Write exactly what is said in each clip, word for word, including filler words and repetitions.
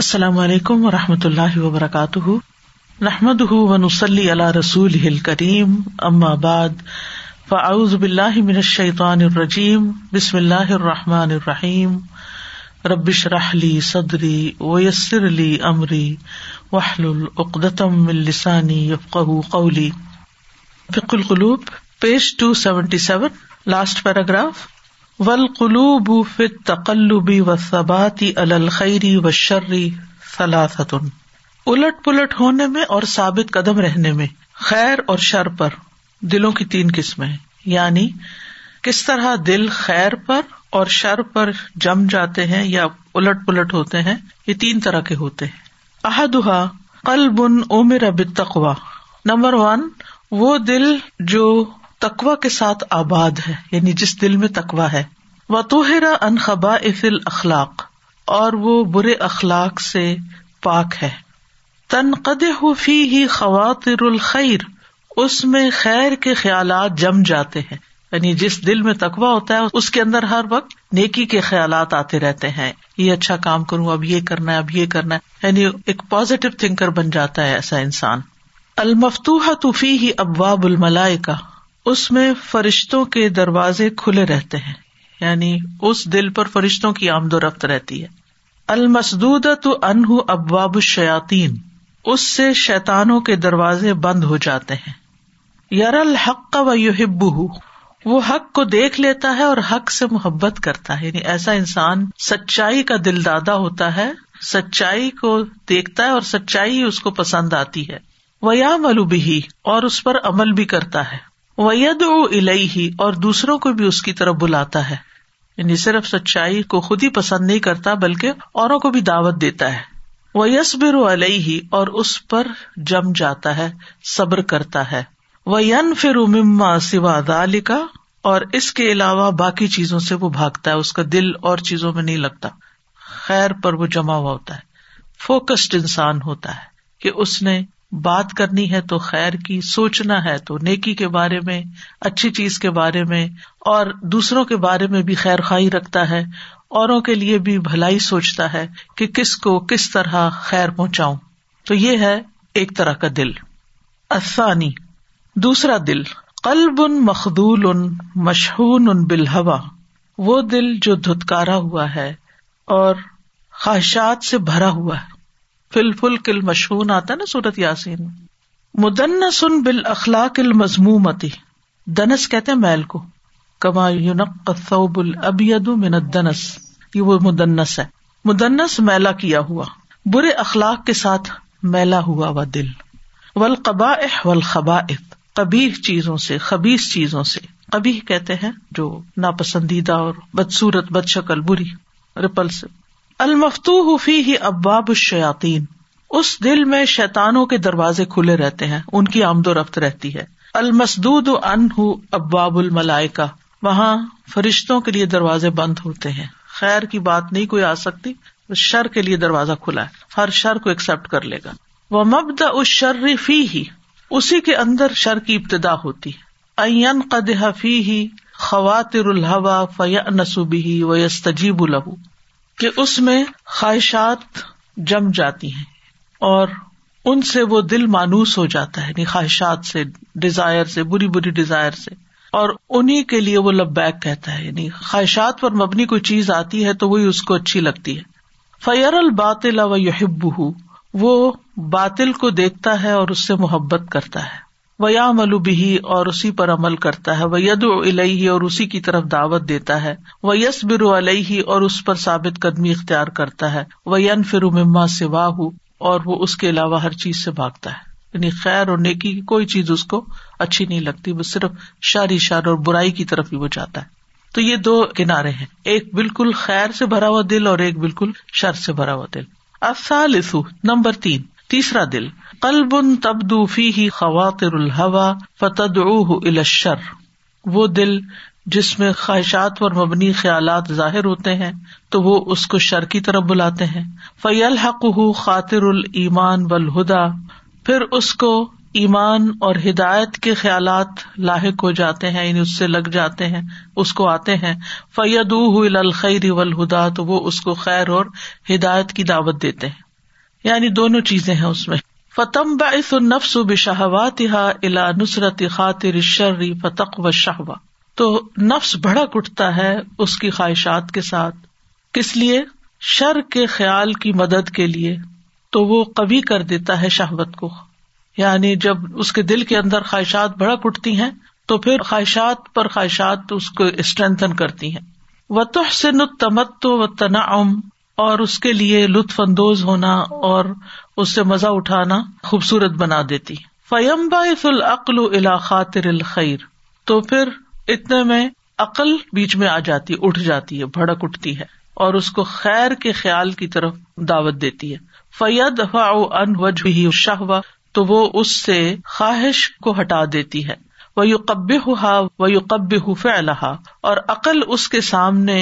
السلام علیکم ورحمۃ اللہ وبرکاتہ، نحمدہ ونصلی علی رسولہ الکریم، اما بعد فاعوذ باللہ من الشیطان الرجیم، بسم اللہ الرحمٰن الرحیم، رب اشرح لی صدری ویسر لی امری واحلل عقدۃ من لسانی یفقہوا قولی۔ فقہ القلوب، پیج دو سو ستہتر، لاسٹ پیراگراف، والقلوب في التقلب والثبات على الخير والشر ثلاثة، الٹ پلٹ ہونے میں اور ثابت قدم رہنے میں خیر اور شر پر دلوں کی تین قسمیں، یعنی کس طرح دل خیر پر اور شر پر جم جاتے ہیں یا الٹ پلٹ ہوتے ہیں، یہ تین طرح کے ہوتے ہیں۔ احدها قلب امر بالتقوى، نمبر ون وہ دل جو تقویٰ کے ساتھ آباد ہے، یعنی جس دل میں تقویٰ ہے، وَطُهِرَ عَنْ خَبَائِثِ الْأَخْلَاقِ، اور وہ برے اخلاق سے پاک ہے، تَنْقَدِحُ فِيهِ خَوَاطِرُ الْخَيْرِ، اس میں خیر کے خیالات جم جاتے ہیں، یعنی جس دل میں تقویٰ ہوتا ہے اس کے اندر ہر وقت نیکی کے خیالات آتے رہتے ہیں، یہ اچھا کام کروں، اب یہ کرنا ہے، اب یہ کرنا ہے، یعنی ایک پازیٹو تھنکر بن جاتا ہے ایسا انسان۔ الْمَفْتُوحَةُ فِيهِ أَبْوَابُ الْمَلَائِكَةِ، اس میں فرشتوں کے دروازے کھلے رہتے ہیں، یعنی اس دل پر فرشتوں کی آمد و رفت رہتی ہے۔ المسدودۃ عنہ ابواب الشیاطین، اس سے شیطانوں کے دروازے بند ہو جاتے ہیں۔ یری الحق ویحبہ، وہ حق کو دیکھ لیتا ہے اور حق سے محبت کرتا ہے، یعنی ایسا انسان سچائی کا دل دادا ہوتا ہے، سچائی کو دیکھتا ہے اور سچائی اس کو پسند آتی ہے، ویعمل بہ، اور اس پر عمل بھی کرتا ہے، وَيَدْعُو إِلَيْهِ، اور دوسروں کو بھی اس کی طرف بلاتا ہے، یعنی صرف سچائی کو خود ہی پسند نہیں کرتا بلکہ اوروں کو بھی دعوت دیتا ہے، وَيَصْبِرُ عَلَيْهِ، اور اس پر جم جاتا ہے، صبر کرتا ہے، وَيَنْفِرُ مِمَّا سِوَا ذَلِكَ، اور اس کے علاوہ باقی چیزوں سے وہ بھاگتا ہے، اس کا دل اور چیزوں میں نہیں لگتا، خیر پر وہ جمع ہوا ہوتا ہے، فوکسڈ انسان ہوتا ہے کہ اس نے بات کرنی ہے تو خیر کی، سوچنا ہے تو نیکی کے بارے میں، اچھی چیز کے بارے میں، اور دوسروں کے بارے میں بھی خیر خواہی رکھتا ہے، اوروں کے لیے بھی بھلائی سوچتا ہے کہ کس کو کس طرح خیر پہنچاؤں، تو یہ ہے ایک طرح کا دل۔ الثانی، دوسرا دل، قلب مخذول مشحون بالہوا، وہ دل جو دھتکارا ہوا ہے اور خواہشات سے بھرا ہوا ہے، فلفل کل مشہون آتا ہے نا سورت یاسین، مدنس بالاخلاق المذمومتی، دنس کہتے ہیں میل کو، کما یونق الثوب الابید من الدنس، یہ وہ مدنس ہے، مدنس میلا کیا ہوا، برے اخلاق کے ساتھ میلا ہوا ہوا دل، والقبائح والخبائث، قبیح چیزوں سے، خبیث چیزوں سے، قبیح کہتے ہیں جو ناپسندیدہ اور بدصورت، بدشکل، بری، ریپلسو۔ المفتوح فیہ ابواب الشیاطین، اس دل میں شیطانوں کے دروازے کھلے رہتے ہیں، ان کی آمد و رفت رہتی ہے۔ المسدود عنہ ابواب الملائکہ، وہاں فرشتوں کے لیے دروازے بند ہوتے ہیں، خیر کی بات نہیں کوئی آ سکتی، شر کے لیے دروازہ کھلا ہے، ہر شر کو ایکسپٹ کر لے گا۔ ومبدأ الشر فیہ، اسی کے اندر شر کی ابتدا ہوتی ہے، ان ینقدح فیہ خواطر الہوی فیأنس بہ ویستجیب لہ، کہ اس میں خواہشات جم جاتی ہیں اور ان سے وہ دل مانوس ہو جاتا ہے، یعنی خواہشات سے، ڈیزائر سے، بری بری ڈیزائر سے، اور انہی کے لیے وہ لبیک کہتا ہے، یعنی خواہشات پر مبنی کوئی چیز آتی ہے تو وہی اس کو اچھی لگتی ہے۔ فیر الباطل ویحبہ، وہ باطل کو دیکھتا ہے اور اس سے محبت کرتا ہے، ویعمل بہ، اور اسی پر عمل کرتا ہے، ویدعو الیہ، اور اسی کی طرف دعوت دیتا ہے، ویصبر علیہ، اور اس پر ثابت قدمی اختیار کرتا ہے، وینفر مما سواہ، اور وہ اس کے علاوہ ہر چیز سے بھاگتا ہے، یعنی خیر اور نیکی کی کوئی چیز اس کو اچھی نہیں لگتی، وہ صرف شر ہی شر اور برائی کی طرف ہی وہ جاتا ہے۔ تو یہ دو کنارے ہیں، ایک بالکل خیر سے بھرا ہوا دل اور ایک بالکل شر سے بھرا ہوا دل۔ الثالث، نمبر تین، تیسرا دل، قلب تبدو فیہ خواطر الہوی فتدعوہ الی الشر، وہ دل جس میں خواہشات پر مبنی خیالات ظاہر ہوتے ہیں تو وہ اس کو شر کی طرف بلاتے ہیں، فیلحقہ خاطر الایمان والہدی، پھر اس کو ایمان اور ہدایت کے خیالات لاحق ہو جاتے ہیں، یعنی اس سے لگ جاتے ہیں، اس کو آتے ہیں، فیدعوہ الی الخیر والہدی، تو وہ اس کو خیر اور ہدایت کی دعوت دیتے ہیں، یعنی دونوں چیزیں ہیں اس میں. فتنبعث النفس بشہواتها الى نصرة خاطر الشر فتقوى الشهوة, تو نفس بھڑک اٹھتا ہے اس کی خواہشات کے ساتھ, کس لیے؟ شر کے خیال کی مدد کے لیے, تو وہ قوی کر دیتا ہے شہوت کو. یعنی جب اس کے دل کے اندر خواہشات بھڑک اٹھتی ہیں تو پھر خواہشات پر خواہشات اس کو اسٹرینتھن کرتی ہیں. وتحسن التمتع والتنعم, اور اس کے لیے لطف اندوز ہونا اور اس سے مزہ اٹھانا خوبصورت بنا دیتی. فینبعث العقل الی خاطر الخیر, تو پھر اتنے میں عقل بیچ میں آ جاتی, اٹھ جاتی ہے, بھڑک اٹھتی ہے اور اس کو خیر کے خیال کی طرف دعوت دیتی ہے. فیدفع عن وجهه الشہوہ, تو وہ اس سے خواہش کو ہٹا دیتی ہے. وَيُقَبِّحُهَا وَيُقَبِّحُ فِعْلَهَا, اور عقل اس کے سامنے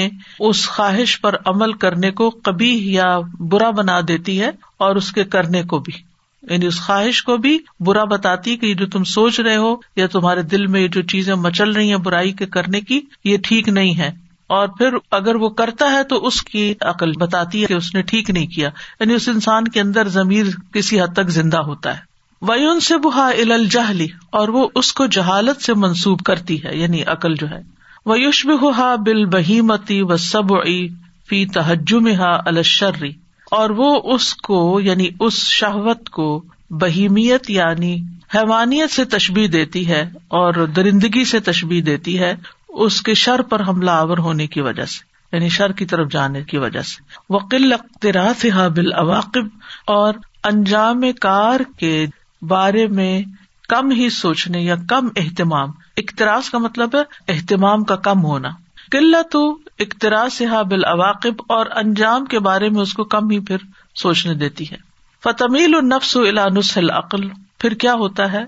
اس خواہش پر عمل کرنے کو قبیح یا برا بنا دیتی ہے اور اس کے کرنے کو بھی, یعنی اس خواہش کو بھی برا بتاتی کہ یہ جو تم سوچ رہے ہو یا تمہارے دل میں جو چیزیں مچل رہی ہیں برائی کے کرنے کی, یہ ٹھیک نہیں ہے. اور پھر اگر وہ کرتا ہے تو اس کی عقل بتاتی ہے کہ اس نے ٹھیک نہیں کیا, یعنی اس انسان کے اندر ضمیر کسی حد تک زندہ ہوتا ہے. وَيُنْسِبُهَا إِلَى الْجَهْلِ, اور وہ اس کو جہالت سے منسوب کرتی ہے, یعنی عقل جو ہے. وَيُشْبِهُهَا بِالْبَهِيمَةِ وَالسَّبْعِ فِي تَهَجُّمِهَا عَلَى الشَّرِّ, اور وہ اس کو یعنی اس شہوت کو بہیمیت یعنی حیوانیت سے تشبیہ دیتی ہے اور درندگی سے تشبیہ دیتی ہے اس کے شر پر حملہ آور ہونے کی وجہ سے, یعنی شر کی طرف جانے کی وجہ سے. وَقِلَّ اقْتِرَاثِهَا بِالْعَوَاقِبِ, اور انجام کار کے بارے میں کم ہی سوچنے یا کم اہتمام. اقتراض کا مطلب ہے اہتمام کا کم ہونا. قلت اقتراضها بالعواقب, اور انجام کے بارے میں اس کو کم ہی پھر سوچنے دیتی ہے. فتمیل النفس الى نصح العقل, پھر کیا ہوتا ہے,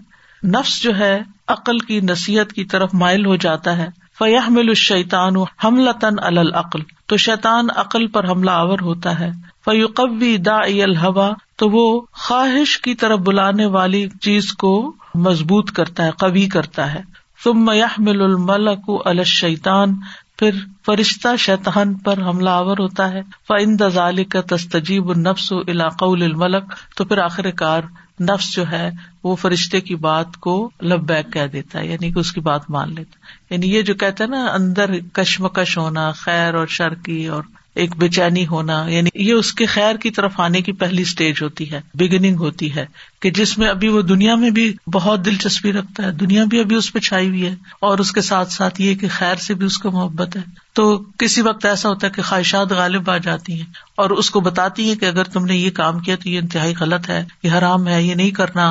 نفس جو ہے عقل کی نصیحت کی طرف مائل ہو جاتا ہے. فیحمل الشیطان حملة على العقل, تو شیطان عقل پر حملہ آور ہوتا ہے. فیقوی داعی الہوا, تو وہ خواہش کی طرف بلانے والی چیز کو مضبوط کرتا ہے, قوی کرتا ہے. ثم یحمل الملک علی الشیطان, پھر فرشتہ شیطان پر حملہ آور ہوتا ہے. فعند ذالک تستجیب النفس الی قول الملک, تو پھر آخر کار نفس جو ہے وہ فرشتے کی بات کو لبیک کہہ دیتا ہے, یعنی کہ اس کی بات مان لیتا ہے. یعنی یہ جو کہتا ہے نا اندر کشمکش ہونا خیر اور شر کی اور ایک بے چینی ہونا, یعنی یہ اس کے خیر کی طرف آنے کی پہلی سٹیج ہوتی ہے, بگننگ ہوتی ہے, کہ جس میں ابھی وہ دنیا میں بھی بہت دلچسپی رکھتا ہے, دنیا بھی ابھی اس پہ چھائی ہوئی ہے اور اس کے ساتھ ساتھ یہ کہ خیر سے بھی اس کو محبت ہے. تو کسی وقت ایسا ہوتا ہے کہ خواہشات غالب آ جاتی ہیں اور اس کو بتاتی ہے کہ اگر تم نے یہ کام کیا تو یہ انتہائی غلط ہے, یہ حرام ہے, یہ نہیں کرنا.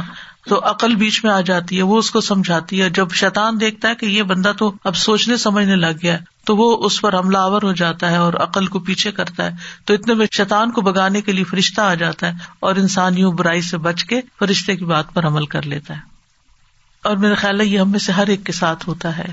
تو عقل بیچ میں آ جاتی ہے, وہ اس کو سمجھاتی ہے. جب شیطان دیکھتا ہے کہ یہ بندہ تو اب سوچنے سمجھنے لگ گیا ہے تو وہ اس پر حملہ آور ہو جاتا ہے اور عقل کو پیچھے کرتا ہے. تو اتنے میں شیطان کو بھگانے کے لیے فرشتہ آ جاتا ہے اور انسان یوں برائی سے بچ کے فرشتے کی بات پر عمل کر لیتا ہے. اور میرا خیال ہے یہ ہم میں سے ہر ایک کے ساتھ ہوتا ہے,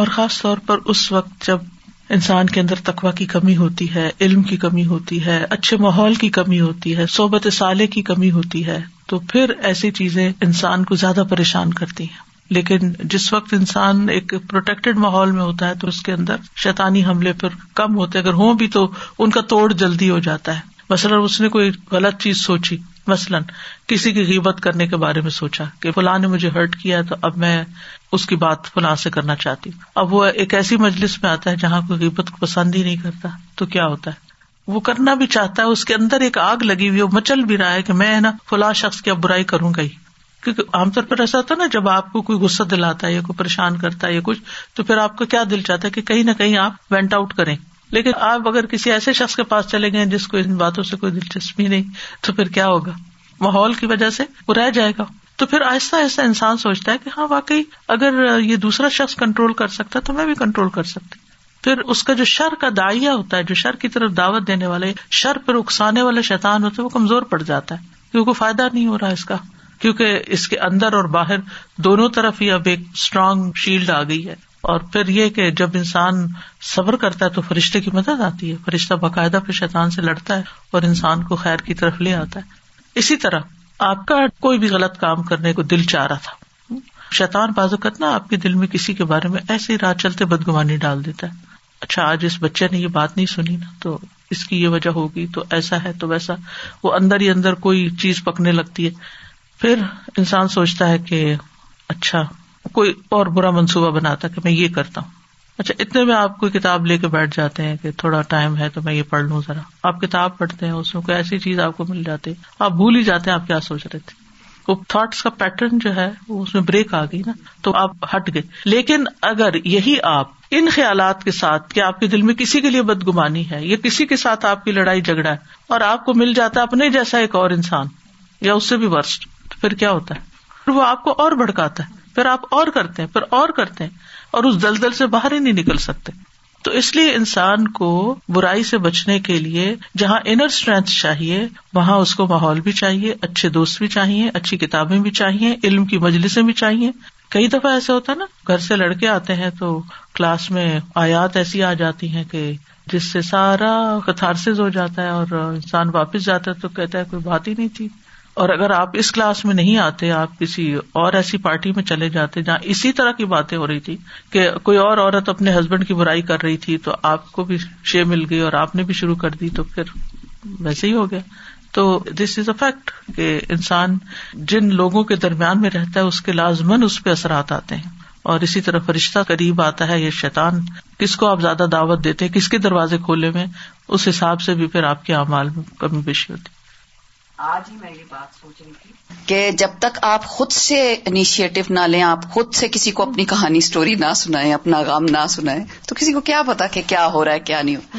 اور خاص طور پر اس وقت جب انسان کے اندر تقویٰ کی کمی ہوتی ہے, علم کی کمی ہوتی ہے, اچھے ماحول کی کمی ہوتی ہے, صحبت صالح کی کمی ہوتی ہے, تو پھر ایسی چیزیں انسان کو زیادہ پریشان کرتی ہیں. لیکن جس وقت انسان ایک پروٹیکٹڈ ماحول میں ہوتا ہے تو اس کے اندر شیطانی حملے پھر کم ہوتے, اگر ہوں بھی تو ان کا توڑ جلدی ہو جاتا ہے. مثلاً اس نے کوئی غلط چیز سوچی, مثلاً کسی کی غیبت کرنے کے بارے میں سوچا کہ فلاں نے مجھے ہرٹ کیا تو اب میں اس کی بات فلاں سے کرنا چاہتی ہوں. اب وہ ایک ایسی مجلس میں آتا ہے جہاں کوئی غیبت کو پسند ہی نہیں کرتا, تو کیا ہوتا ہے, وہ کرنا بھی چاہتا ہے, اس کے اندر ایک آگ لگی ہوئی, وہ مچل بھی رہا ہے کہ میں نا فلاں شخص کی اب برائی کروں گا ہی. کیونکہ عام طور پر ایسا ہوتا ہے نا, جب آپ کو کوئی غصہ دلاتا ہے یا کوئی پریشان کرتا ہے یا کچھ, تو پھر آپ کو کیا دل چاہتا ہے کہ کہیں نہ کہیں آپ وینٹ آؤٹ کریں. لیکن آپ اگر کسی ایسے شخص کے پاس چلے گئے جس کو ان باتوں سے کوئی دلچسپی نہیں, تو پھر کیا ہوگا, ماحول کی وجہ سے وہ رہ جائے گا. تو پھر آہستہ آہستہ انسان سوچتا ہے کہ ہاں واقعی اگر یہ دوسرا شخص کنٹرول کر سکتا تو میں بھی کنٹرول کر سکتی. پھر اس کا جو شر کا داعیہ ہوتا ہے, جو شر کی طرف دعوت دینے والے, شر پر اکسانے والا شیطان ہوتا ہے, وہ کمزور پڑ جاتا ہے کیونکہ فائدہ نہیں ہو رہا اس کا, کیونکہ اس کے اندر اور باہر دونوں طرف ہی اب ایک اسٹرانگ شیلڈ آ گئی ہے. اور پھر یہ کہ جب انسان صبر کرتا ہے تو فرشتے کی مدد آتی ہے, فرشتہ باقاعدہ پھر شیطان سے لڑتا ہے اور انسان کو خیر کی طرف لے آتا ہے. اسی طرح آپ کا کوئی بھی غلط کام کرنے کو دل چاہ رہا تھا, شیطان بعض اوقات نا آپ کے دل میں کسی کے بارے میں ایسے ہی راہ چلتے بدگمانی ڈال دیتا ہے. اچھا آج اس بچے نے یہ بات نہیں سنی نا, تو اس کی یہ وجہ ہوگی تو ایسا ہے تو ویسا, وہ اندر ہی اندر کوئی چیز پکنے لگتی ہے. پھر انسان سوچتا ہے کہ اچھا کوئی اور برا منصوبہ بناتا کہ میں یہ کرتا ہوں. اچھا اتنے میں آپ کوئی کتاب لے کے بیٹھ جاتے ہیں کہ تھوڑا ٹائم ہے تو میں یہ پڑھ لوں ذرا. آپ کتاب پڑھتے ہیں, اس میں کوئی ایسی چیز آپ کو مل جاتی ہے آپ بھول ہی جاتے ہیں آپ کیا سوچ رہے تھے. وہ تھاٹس کا پیٹرن جو ہے وہ اس میں بریک آ گئی نا تو آپ ہٹ گئے. لیکن اگر یہی آپ ان خیالات کے ساتھ کہ آپ کے دل میں کسی کے لیے بدگمانی ہے یا کسی کے ساتھ آپ کی لڑائی جھگڑا ہے اور آپ کو مل جاتا ہے اپنے جیسا ایک اور انسان یا اس سے بھی ورسٹ, تو پھر کیا ہوتا ہے, پھر وہ آپ کو اور بھڑکاتا ہے, پھر آپ اور کرتے ہیں, پھر اور کرتے ہیں اور اس دلدل سے باہر ہی نہیں نکل سکتے. تو اس لیے انسان کو برائی سے بچنے کے لیے جہاں انر اسٹرینتھ چاہیے وہاں اس کو ماحول بھی چاہیے, اچھے دوست بھی چاہیے, اچھی کتابیں بھی چاہیے, علم کی مجلسیں بھی چاہیے. کئی دفعہ ایسا ہوتا ہے نا گھر سے لڑکے آتے ہیں تو کلاس میں آیات ایسی آ جاتی ہیں کہ جس سے سارا کتھارسس ہو جاتا ہے اور انسان واپس جاتا ہے تو کہتا ہے کوئی بات ہی نہیں تھی. اور اگر آپ اس کلاس میں نہیں آتے, آپ کسی اور ایسی پارٹی میں چلے جاتے جہاں اسی طرح کی باتیں ہو رہی تھی کہ کوئی اور عورت اپنے ہسبینڈ کی برائی کر رہی تھی تو آپ کو بھی شے مل گئی اور آپ نے بھی شروع کر دی, تو پھر ویسے ہی ہو گیا. تو دس از اے فیکٹ کہ انسان جن لوگوں کے درمیان میں رہتا ہے اس کے لازماً اس پہ اثرات آتے ہیں. اور اسی طرح فرشتہ قریب آتا ہے یا شیطان, کس کو آپ زیادہ دعوت دیتے ہیں, کس کے دروازے کھولے میں, اس حساب سے بھی پھر آپ کے اعمال میں کمی بیشی ہوتی ہے. آج ہی میں یہ بات سوچ رہی تھی کہ جب تک آپ خود سے انیشیٹو نہ لیں, آپ خود سے کسی کو اپنی کہانی سٹوری نہ سنائیں, اپنا غم نہ سنائیں, تو کسی کو کیا پتا کہ کیا ہو رہا ہے کیا نہیں ہو.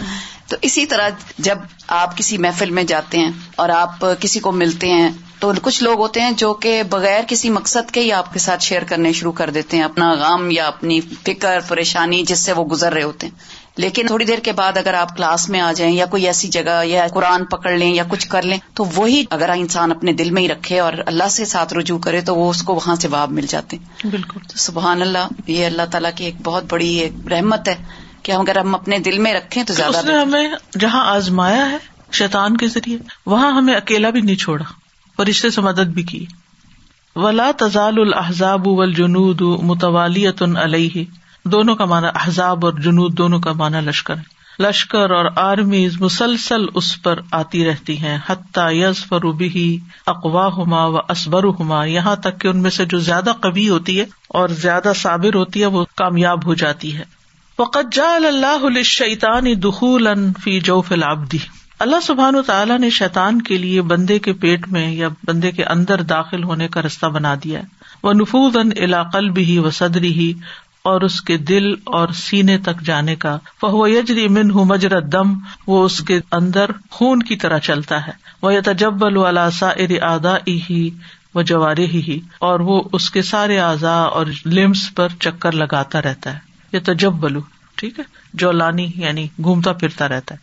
تو اسی طرح جب آپ کسی محفل میں جاتے ہیں اور آپ کسی کو ملتے ہیں تو کچھ لوگ ہوتے ہیں جو کہ بغیر کسی مقصد کے ہی آپ کے ساتھ شیئر کرنے شروع کر دیتے ہیں اپنا غم یا اپنی فکر پریشانی جس سے وہ گزر رہے ہوتے ہیں. لیکن تھوڑی دیر کے بعد اگر آپ کلاس میں آ جائیں یا کوئی ایسی جگہ یا قرآن پکڑ لیں یا کچھ کر لیں تو وہی اگر انسان اپنے دل میں ہی رکھے اور اللہ سے ساتھ رجوع کرے تو وہ اس کو وہاں سے ثواب مل جاتے ہیں. بالکل, تو سبحان اللہ, یہ اللہ تعالیٰ کی ایک بہت بڑی ایک رحمت ہے کہ ہم اگر ہم اپنے دل میں رکھیں تو زیادہ. اس نے ہمیں جہاں آزمایا ہے شیطان کے ذریعے وہاں ہمیں اکیلا بھی نہیں چھوڑا, فرشتے سے مدد بھی کی. ولا تزال الاحزاب والجنود متوالیۃ علیہ, دونوں کا معنی احزاب اور جنود دونوں کا معنی لشکر, لشکر اور آرمیز مسلسل اس پر آتی رہتی ہیں. حتی یظفر بہ اقواہما و اصبرہما, یہاں تک کہ ان میں سے جو زیادہ قوی ہوتی ہے اور زیادہ صابر ہوتی ہے وہ کامیاب ہو جاتی ہے. وقد جعل اللہ للشیطان دخولا فی جوف العبد, اللہ سبحانہ وتعالی نے شیطان کے لیے بندے کے پیٹ میں یا بندے کے اندر داخل ہونے کا رستہ بنا دیا ہے. ونفوذا الی قلبہ وصدرہ, اور اس کے دل اور سینے تک جانے کا. فَهُوَ يَجْرِي مِنْهُ مَجْرَى الدَّمِ, وہ اس کے اندر خون کی طرح چلتا ہے. وَيَتَجَبَّلُ عَلَى سَائِرِ أَعْضَائِهِ وَجَوَارِحِهِ, اور وہ اس کے سارے اعضاء اور لمس پر چکر لگاتا رہتا ہے. یتجبلو ٹھیک ہے, جولانی یعنی گھومتا پھرتا رہتا ہے,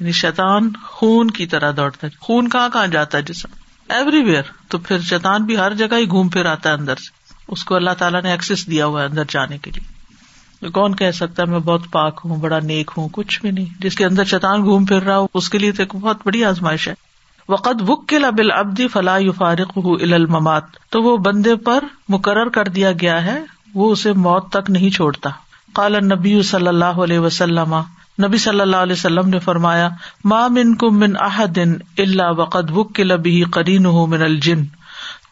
یعنی شیطان خون کی طرح دوڑتا ہے. خون کہاں کہاں جاتا ہے, جسم ایوری ویئر, تو پھر شیطان بھی ہر جگہ ہی گھوم پھر آتا ہے اندر سے. اس کو اللہ تعالیٰ نے ایکسس دیا ہوا ہے اندر جانے کے لیے. کون کہہ سکتا ہے میں بہت پاک ہوں, بڑا نیک ہوں, کچھ بھی نہیں. جس کے اندر شیطان گھوم پھر رہا ہو اس کے لیے تو ایک بہت بڑی آزمائش ہے. وقد وکل بالعبد فلا یفارقہ الی الممات, تو وہ بندے پر مقرر کر دیا گیا ہے, وہ اسے موت تک نہیں چھوڑتا. قال النبی صلی اللہ علیہ وسلم, نبی صلی اللہ علیہ وسلم نے فرمایا, ما منکم من احد الا وقد وکل بہ قرینہ من الجن,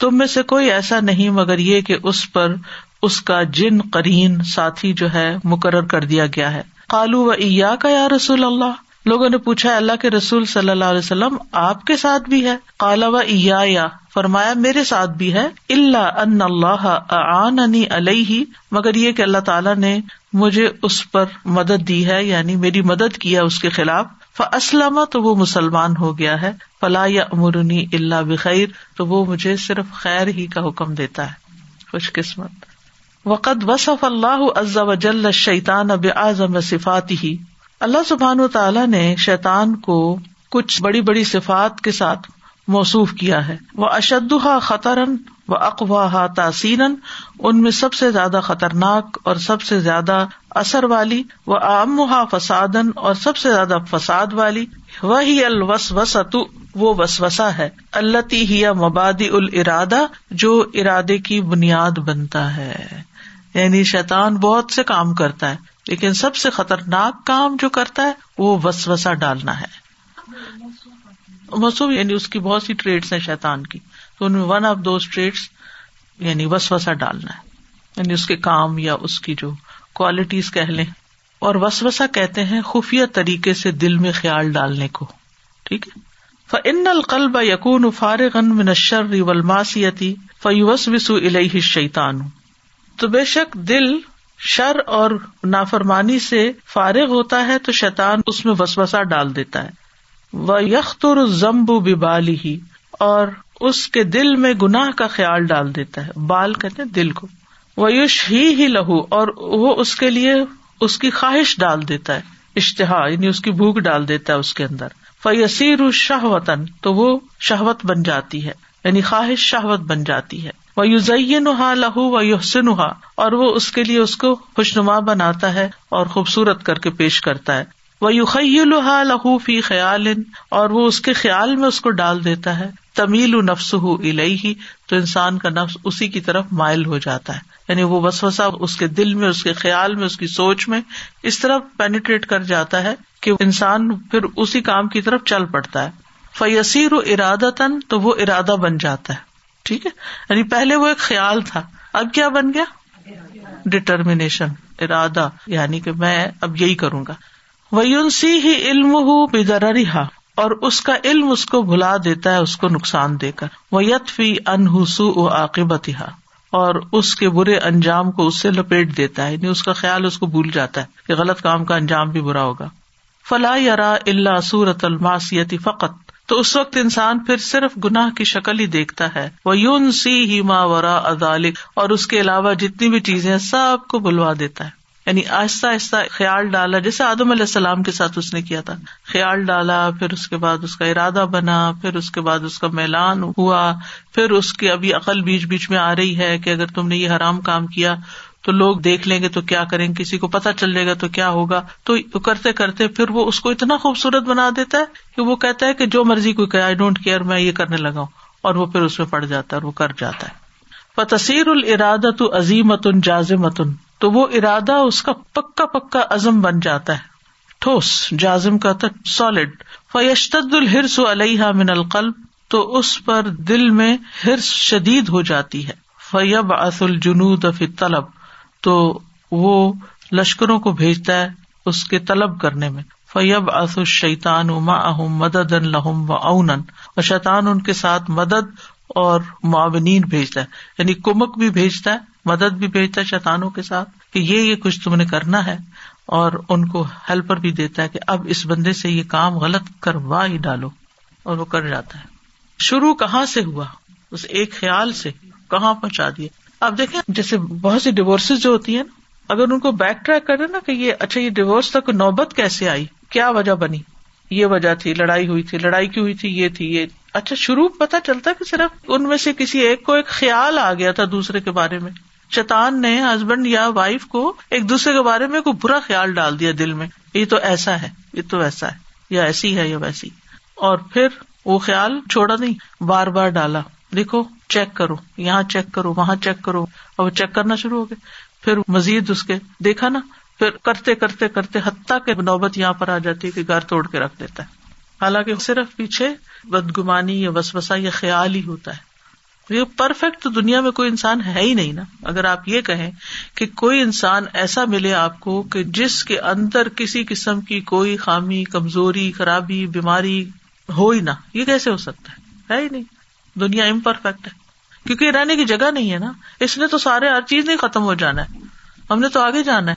تم میں سے کوئی ایسا نہیں مگر یہ کہ اس پر اس کا جن قرین ساتھی جو ہے مقرر کر دیا گیا ہے. قالوا وإياك یا رسول اللہ, لوگوں نے پوچھا اللہ کے رسول صلی اللہ علیہ وسلم آپ کے ساتھ بھی ہے. قال وإياي, فرمایا میرے ساتھ بھی ہے. الا ان اللہ اعاننی علیہ, مگر یہ کہ اللہ تعالیٰ نے مجھے اس پر مدد دی ہے, یعنی میری مدد کی ہے اس کے خلاف. فاسلم, تو وہ مسلمان ہو گیا ہے. فلا یامرنی الا بخیر, تو وہ مجھے صرف خیر ہی کا حکم دیتا ہے. خوش قسمت. وقد وصف اللہ عز وجل الشیطان باعظم صفاتہ, اللہ سبحانہ وتعالی نے شیطان کو کچھ بڑی بڑی صفات کے ساتھ موصوف کیا ہے. واشدھا خطرا واقواھا تاثیرا, ان میں سب سے زیادہ خطرناک اور سب سے زیادہ اثر والی. واعمھا فسادا, اور سب سے زیادہ فساد والی. وہی الوسوسۃ, وہ وسوسہ ہے. التی ہی مبادئ الارادہ, جو ارادے کی بنیاد بنتا ہے. یعنی شیطان بہت سے کام کرتا ہے لیکن سب سے خطرناک کام جو کرتا ہے وہ وسوسہ ڈالنا ہے. وسو یعنی اس کی بہت سی ٹریٹس ہیں شیطان کی، تو ان میں ون آف دوز ٹریٹس یعنی وسوسہ ڈالنا ہے، یعنی اس کے کام یا اس کی جو کوالٹیز کہہ لیں. اور وسوسہ کہتے ہیں خفیہ طریقے سے دل میں خیال ڈالنے کو، ٹھیک ہے. فإن القلب يكون فارغا من الشر والمعصية فيوسوس إليه الشيطان، تو بے شک دل شر اور نافرمانی سے فارغ ہوتا ہے تو شیطان اس میں وسوسہ ڈال دیتا ہے. ويخطر الذنب بباله، اور اس کے دل میں گناہ کا خیال ڈال دیتا ہے، بال کہتے ہیں دل کو. ويشهيه له، اور وہ اس کے لیے اس کی خواہش ڈال دیتا ہے، اشتہا یعنی اس کی بھوک ڈال دیتا ہے اس کے اندر. فَيَسِيرُ شَهْوَةً، تو وہ شہوت بن جاتی ہے، یعنی خواہش شہوت بن جاتی ہے. وَيُزَيِّنُهَا لَهُ وَيُحْسِنُهَا، اور وہ اس کے لیے اس کو خوشنما بناتا ہے اور خوبصورت کر کے پیش کرتا ہے. وَيُخَيِّلُهَا لَهُ فِي خِيَالٍ، اور وہ اس کے خیال میں اس کو ڈال دیتا ہے. تَمِيلُ نَفْسُهُ إِلَيْهِ، تو انسان کا نفس اسی کی طرف مائل ہو جاتا ہے، یعنی وہ وسوسہ اس کے دل میں، اس کے خیال میں، اس کی سوچ میں اس طرح پینیٹریٹ کر جاتا ہے کہ انسان پھر اسی کام کی طرف چل پڑتا ہے. فَيَسِيرُ إِرَادَةً، تو وہ ارادہ بن جاتا ہے، ٹھیک ہے، یعنی پہلے وہ ایک خیال تھا، اب کیا بن گیا؟ ڈٹرمینیشن، ارادہ، یعنی کہ میں اب یہی کروں گا. وَيُنْسِيهِ عِلْمُهُ بِضَرَرِهَا، اور اس کا علم اس کو بھلا دیتا ہے اس کو نقصان دے کر. وَيَطْفِي عَنْهُ سُوءَ عَاقِبَتِهَا، اور اس کے برے انجام کو اس سے لپیٹ دیتا ہے، یعنی اس کا خیال اس کو بھول جاتا ہے کہ غلط کام کا انجام بھی برا ہوگا. فَلَا يَرَى إِلَّا صُورَةَ الْمَعْصِيَةِ فَقَط، تو اس وقت انسان پھر صرف گناہ کی شکل ہی دیکھتا ہے. وَيُنْسِيهِ مَا وَرَاءَ ذَلِكَ، اور اس کے علاوہ جتنی بھی چیزیں سب کو بھلوا دیتا ہے، یعنی آہستہ آہستہ خیال ڈالا، جیسے آدم علیہ السلام کے ساتھ اس نے کیا تھا، خیال ڈالا، پھر اس کے بعد اس کا ارادہ بنا، پھر اس کے بعد اس کا میلان ہوا، پھر اس کی ابھی عقل بیچ بیچ میں آ رہی ہے کہ اگر تم نے یہ حرام کام کیا تو لوگ دیکھ لیں گے تو کیا کریں گے، کسی کو پتہ چل جائے گا تو کیا ہوگا، تو کرتے کرتے پھر وہ اس کو اتنا خوبصورت بنا دیتا ہے کہ وہ کہتا ہے کہ جو مرضی کوئی کہے، آئی ڈونٹ کیئر، میں یہ کرنے لگا ہوں، اور وہ پھر اس میں پڑ جاتا ہے اور وہ کر جاتا ہے. فتصیر الارادۃ عظیمۃ جازمۃ، تو وہ ارادہ اس کا پکا پکا عزم بن جاتا ہے، ٹھوس، جازم کا تھا سالڈ. فیشتد الحرص علیہا من القلب، تو اس پر دل میں حرص شدید ہو جاتی ہے. فیبعث الجنود فی الطلب، تو وہ لشکروں کو بھیجتا ہے اس کے طلب کرنے میں. فیبعث الشیطان معہم مددا لہم وعونا، اور شیطان ان کے ساتھ مدد اور معاونین بھیجتا ہے، یعنی کمک بھی بھیجتا ہے، مدد بھی بھیجتا ہے شیطانوں کے ساتھ کہ یہ یہ کچھ تم نے کرنا ہے، اور ان کو ہیلپر بھی دیتا ہے کہ اب اس بندے سے یہ کام غلط کروا ہی ڈالو، اور وہ کر جاتا ہے. شروع کہاں سے ہوا؟ اس ایک خیال سے کہاں پہنچا دیا. اب دیکھیں جیسے بہت سی ڈیورسز جو ہوتی ہیں نا، اگر ان کو بیک ٹریک کریں نا کہ یہ اچھا یہ ڈیورس تک نوبت کیسے آئی، کیا وجہ بنی، یہ وجہ تھی، لڑائی ہوئی تھی، لڑائی کی ہوئی تھی، یہ تھی، یہ. اچھا شروع پتہ چلتا کہ صرف ان میں سے کسی ایک کو ایک خیال آ گیا تھا دوسرے کے بارے میں. شیطان نے ہسبینڈ یا وائف کو ایک دوسرے کے بارے میں کوئی برا خیال ڈال دیا دل میں، یہ تو ایسا ہے، یہ تو ویسا ہے، یا ایسی ہے یا ویسی، اور پھر وہ خیال چھوڑا نہیں، بار بار ڈالا، دیکھو، چیک کرو، یہاں چیک کرو، وہاں چیک کرو، اور وہ چیک کرنا شروع ہو گئے، پھر مزید اس کے دیکھا نا، پھر کرتے کرتے کرتے حتیٰ کہ نوبت یہاں پر آ جاتی ہے کہ گھر توڑ کے رکھ دیتا ہے. حالانکہ صرف پیچھے بدگمانی یا وسوسہ یا خیال ہی ہوتا ہے. یہ پرفیکٹ تو دنیا میں کوئی انسان ہے ہی نہیں نا. اگر آپ یہ کہیں کہ کوئی انسان ایسا ملے آپ کو کہ جس کے اندر کسی قسم کی کوئی خامی، کمزوری، خرابی، بیماری ہو ہی نہ، یہ کیسے ہو سکتا ہے؟ ہے ہی نہیں. دنیا امپرفیکٹ ہے کیونکہ رہنے کی جگہ نہیں ہے نا. اس نے تو سارے ہر چیز نہیں ختم ہو جانا ہے، ہم نے تو آگے جانا ہے.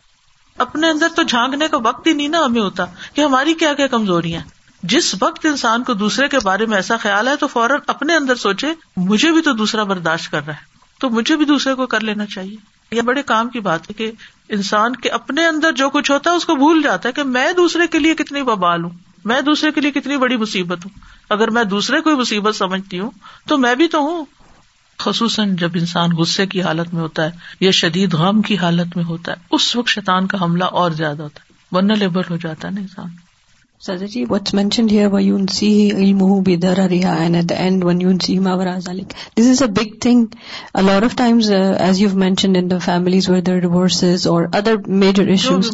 اپنے اندر تو جھانکنے کا وقت ہی نہیں نا ہمیں ہوتا کہ ہماری کیا کیا کمزوریاں. جس وقت انسان کو دوسرے کے بارے میں ایسا خیال ہے تو فوراً اپنے اندر سوچے مجھے بھی تو دوسرا برداشت کر رہا ہے، تو مجھے بھی دوسرے کو کر لینا چاہیے. یہ بڑے کام کی بات ہے کہ انسان کے اپنے اندر جو کچھ ہوتا ہے اس کو بھول جاتا ہے کہ میں دوسرے کے لیے کتنی ببال ہوں، میں دوسرے کے لیے کتنی بڑی مصیبت ہوں. اگر میں دوسرے کو مصیبت سمجھتی ہوں تو میں بھی تو ہوں. خصوصاً جب انسان غصے کی حالت میں ہوتا ہے یا شدید غم کی حالت میں ہوتا ہے، اس وقت شیطان کا حملہ اور زیادہ ہوتا ہے، ونریبل ہو جاتا ہے نا انسان. Sadhguru ji, what's mentioned here, وَيُنْسِيهِ عِلْمُهُ بِضَرَرِهَا, and at the end, وَيُنْسِيهِ مَا وَرَاءَ ذَلِكَ. This is a big thing. A lot of times, uh, as you've mentioned, in the families where there are divorces or other major issues,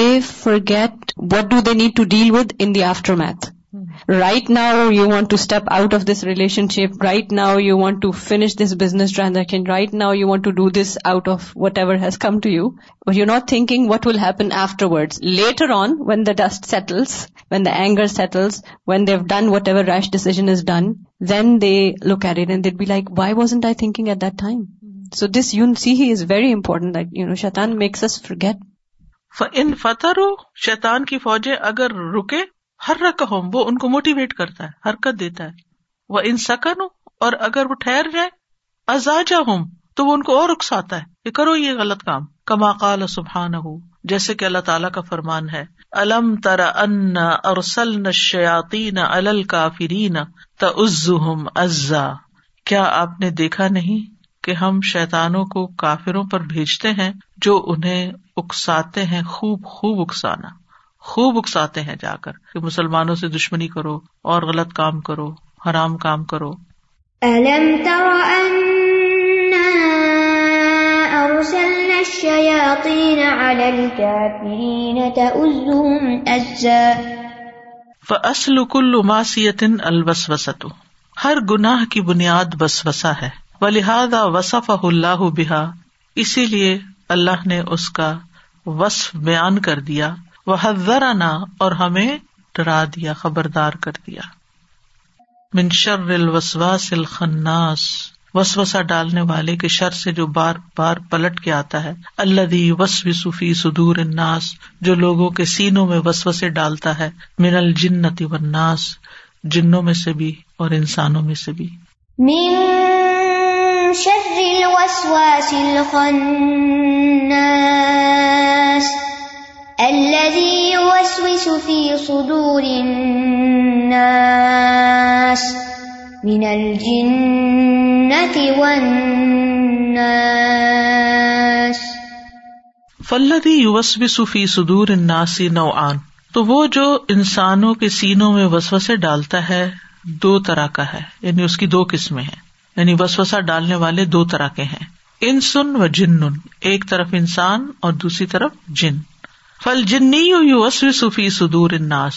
they forget what do they need to deal with in the aftermath. Hmm. Right now you want to step out of this relationship. Right now you want to finish this business transaction. Right now you want to do this out of whatever has come to you. But you're not thinking what will happen afterwards. Later on, when the dust settles, when the anger settles, when they've done whatever rash decision is done, then they look at it and they'd be like, why wasn't I thinking at that time? So this yunsihi is very important, that, you know, shaitan makes us forget. فَإِنْ فَتَرُوا, شیطان کی فوجیں اگر رکے, حرکہم, وہ ان کو motivate کرتا ہے, حرکت دیتا ہے. وَإِنْ سَكَنُوا, اور اگر وہ ٹھہر جائیں, أَزَاجَهُمْ, تو وہ ان کو اور اکساتا ہے کہ کرو یہ غلط کام. كَمَا قَالَ سُبْحَانَهُ, جیسے کہ اللہ تعالیٰ کا فرمان ہے, أَلَمْ تَرَ أَنَّا أَرْسَلْنَا الشَّيَاطِينَ عَلَى الْكَافِرِينَ تَعُزُّهُمْ عَزًّا, کیا آپ نے دیکھا نہیں کہ ہم شیطانوں کو کافروں پر بھیجتے ہیں جو انہیں اکساتے ہیں, خوب خوب اکسانا, خوب اکساتے ہیں جا کر کہ مسلمانوں سے دشمنی کرو اور غلط کام کرو, حرام کام کرو. أَلَمْ تَرَ أَنَّا أَرْسَلْنَا الشَّيَاطِينَ عَلَى الْكَافِرِينَ تَعُزُّهُمْ عَزًّا. فَأَصْلُ كُلِّ مَعْصِيَةٍ الْوَسْوَسَةُ, ہر گناہ کی بنیاد وسوسہ ہے. وَلِهَذَا وَصَفَهُ اللَّهُ بِهَا, اسی لیے اللہ نے اس کا وصف بیان کر دیا. وَحَذَّرَنَا, اور ہمیں ڈرا دیا, خبردار کر دیا. مِن شَرِّ الْوَسْوَاسِ الْخَنَّاسِ, وسوسہ ڈالنے والے کے شر سے جو بار بار پلٹ کے آتا ہے. الَّذِي يُوَسْوِسُ فِي صُدُورِ النَّاسِ, جو لوگوں کے سینوں میں وسوسے ڈالتا ہے. مِنَ الْجِنَّةِ وَالنَّاسِ, جنوں میں سے بھی اور انسانوں میں سے بھی. شر الوسواس الخناس الذي يوسوس في صدور الناس من الجنة والناس. فالذي يوسوس في صدور الناس نوعان, تو وہ جو انسانوں کے سینوں میں وسوسے ڈالتا ہے دو طرح کا ہے, یعنی اس کی دو قسمیں ہیں, یعنی وسوسہ ڈالنے والے دو طرح کے ہیں. انسن و جنن, ایک طرف انسان اور دوسری طرف جن. فالجنی یوسوس فی صدور الناس,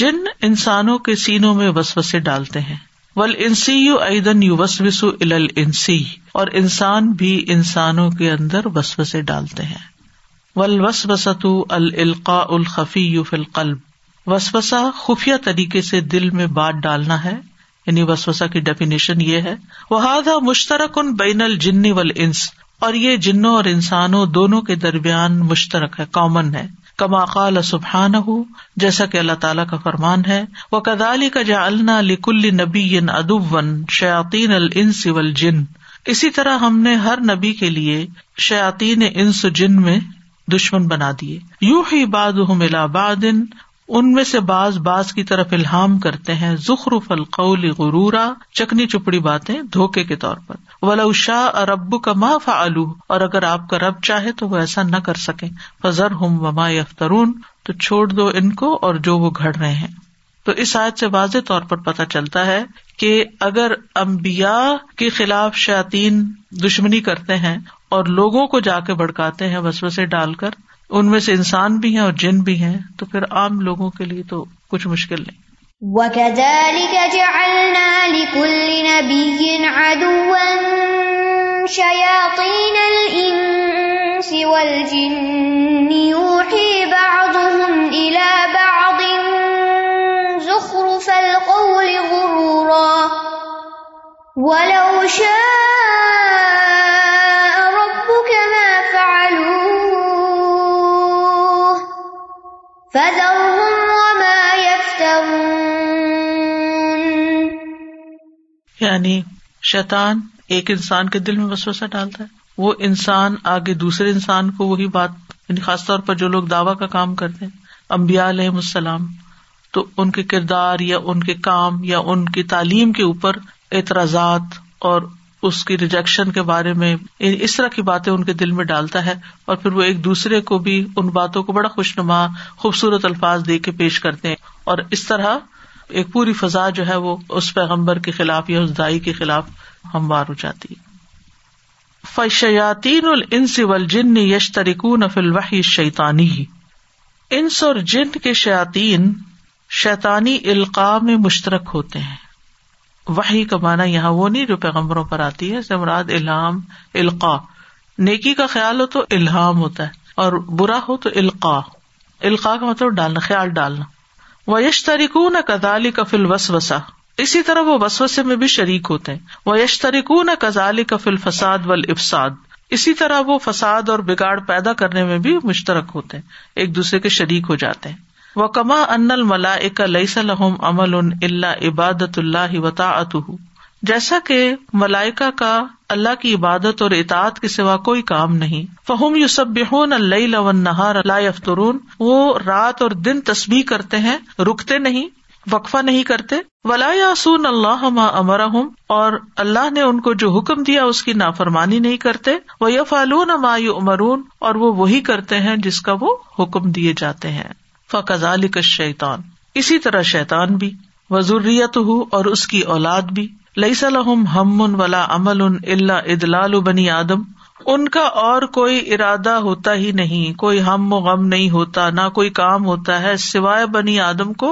جن انسانوں کے سینوں میں وسوسے ڈالتے ہیں. والانسی ایضا یوسوس الی الانسی, اور انسان بھی انسانوں کے اندر وسوسے ڈالتے ہیں. والوسوسۃ الالقاء الخفی فی القلب, وسوسہ خفیہ طریقے سے دل میں بات ڈالنا ہے, یعنی وسوسہ کی ڈیفینیشن یہ ہے. وَهَذَا مُشْتَرَكٌ بَيْنَ الْجِنِّ وَالْإِنسِ, اور یہ جنوں اور انسانوں دونوں کے درمیان مشترک ہے, کامن ہے. كَمَا قَالَ سُبْحَانَهُ, جیسا کہ اللہ تعالیٰ کا فرمان ہے. وَكَذَلِكَ جَعَلْنَا لِكُلِّ نَبِيٍّ عَدُوًّا شَيَاطِينَ الْإِنسِ وَالْجِنِّ, اسی طرح ہم نے ہر نبی کے لیے شیاطین انس و جن میں دشمن بنا دیے. یوحی بَعْضُهُمْ إِلَىٰ بَعْضٍ, ان میں سے بعض بعض کی طرف الہام کرتے ہیں. زخرف القول غرورا, چکنی چپڑی باتیں دھوکے کے طور پر. ولو شاء ربک ما فعلوا, اور اگر آپ کا رب چاہے تو وہ ایسا نہ کر سکیں. فذرھم وما یفترون, تو چھوڑ دو ان کو اور جو وہ گھڑ رہے ہیں. تو اس آیت سے واضح طور پر پتہ چلتا ہے کہ اگر انبیاء کے خلاف شیاطین دشمنی کرتے ہیں اور لوگوں کو جا کے بھڑکاتے ہیں وسوسے ڈال کر, ان میں سے انسان بھی ہیں اور جن بھی ہیں, تو پھر عام لوگوں کے لیے تو کچھ مشکل نہیں. وَكَذَلِكَ جَعَلْنَا لِكُلِّ نَبِيٍّ عَدُوًّا شَيَاطِينَ الْإِنسِ وَالْجِنِّ يُوحِي بَعْضُهُمْ إِلَى بَعْضٍ زُخْرُفَ الْقَوْلِ غُرُورًا وَلَوْ شَاءَ فَذَرْهُمْ وَمَا يَفْتَرُونَ. یعنی شیطان ایک انسان کے دل میں وسوسہ ڈالتا ہے, وہ انسان آگے دوسرے انسان کو وہی بات, یعنی خاص طور پر جو لوگ دعویٰ کا کام کرتے ہیں انبیاء علیہم السلام, تو ان کے کردار یا ان کے کام یا ان کی تعلیم کے اوپر اعتراضات اور اس کی ریجیکشن کے بارے میں اس طرح کی باتیں ان کے دل میں ڈالتا ہے, اور پھر وہ ایک دوسرے کو بھی ان باتوں کو بڑا خوشنما خوبصورت الفاظ دے کے پیش کرتے ہیں, اور اس طرح ایک پوری فضا جو ہے وہ اس پیغمبر کے خلاف یا اس دائی کے خلاف ہموار ہو جاتی ہے. فَشَيَاطِينُ الْإِنسِ وَالْجِنِّ يَشْتَرِكُونَ فِي الْوَحْيِ الشَّيْطَانِيِّ, انس اور جن کے شیاطین شیطانی القاء میں مشترک ہوتے ہیں. وحی کا معنی یہاں وہ نہیں جو پیغمبروں پر آتی ہے, اسے مراد الہام القاء. نیکی کا خیال ہو تو الہام ہوتا ہے اور برا ہو تو القاء. القاء کا مطلب ڈالنا, خیال ڈالنا. وَيَشْتَرِكُونَ كَذَلِكَ فِي الْوَسْوَسَةِ, اسی طرح وہ وسوسے میں بھی شریک ہوتے ہیں. وَيَشْتَرِكُونَ كَذَلِكَ فِي الْفَسَادِ وَالْإِفْسَادِ, اسی طرح وہ فساد اور بگاڑ پیدا کرنے میں بھی مشترک ہوتے ہیں, ایک دوسرے کے شریک ہو جاتے ہیں. وَكَمَا أَنَّ الْمَلَائِكَ لَيْسَ لَهُمْ عَمَلٌ إِلَّا عِبَادَةُ اللَّهِ وَطَاعَتُهُ, جیسا کہ ملائکہ کا اللہ کی عبادت اور اطاعت کے سوا کوئی کام نہیں. فَهُمْ يُسَبِّحُونَ اللَّيْلَ وَالنَّهَارَ لَا يَفْتُرُونَ, وہ رات اور دن تسبیح کرتے ہیں, رکتے نہیں, وقفہ نہیں کرتے. وَلَا يَعْصُونَ اللَّهَ مَا أَمَرَهُمْ, اور اللہ نے ان کو جو حکم دیا اس کی نافرمانی نہیں کرتے. وَيَفْعَلُونَ مَا يُؤْمَرُونَ, اور وہ وہی کرتے ہیں جس کا وہ حکم دیے جاتے ہیں. فَكَذَلِكَ الشَّيْطَانُ, اسی طرح شیطان بھی, وَذُرِّيَّتُهُ, اور اس کی اولاد بھی. لَيْسَ لَهُمْ هَمٌّ وَلَا عَمَلٌ إِلَّا إِضْلَالُ بَنِي آدَمَ, ان کا اور کوئی ارادہ ہوتا ہی نہیں, کوئی ہم و غم نہیں ہوتا, نہ کوئی کام ہوتا ہے سوائے بنی آدم کو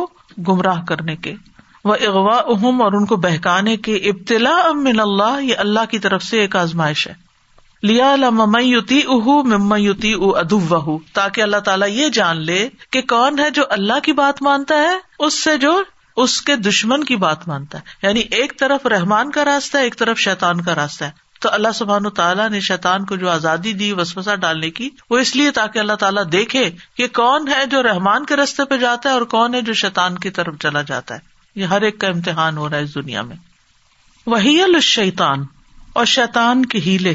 گمراہ کرنے کے. وَإِغْوَاؤُهُمْ, اور ان کو بہکانے کے. ابتلاء من اللہ, یہ اللہ کی طرف سے ایک آزمائش ہے. لِيَعْلَمَ مَن يُطِيعُهُ مِمَّن يُطِيعُ عَدُوَّهُ, تاکہ اللہ تعالیٰ یہ جان لے کہ کون ہے جو اللہ کی بات مانتا ہے اس سے جو اس کے دشمن کی بات مانتا ہے. یعنی ایک طرف رحمان کا راستہ ہے, ایک طرف شیطان کا راستہ ہے. تو اللہ سبحانہ تعالیٰ نے شیطان کو جو آزادی دی وسوسہ ڈالنے کی, وہ اس لیے تاکہ اللہ تعالیٰ دیکھے کہ کون ہے جو رحمان کے راستے پہ جاتا ہے اور کون ہے جو شیطان کی طرف چلا جاتا ہے. یہ ہر ایک کا امتحان ہو رہا ہے اس دنیا میں. وَحِیَلُ الشَّیْطَان, اور شیطان کی ہیلے.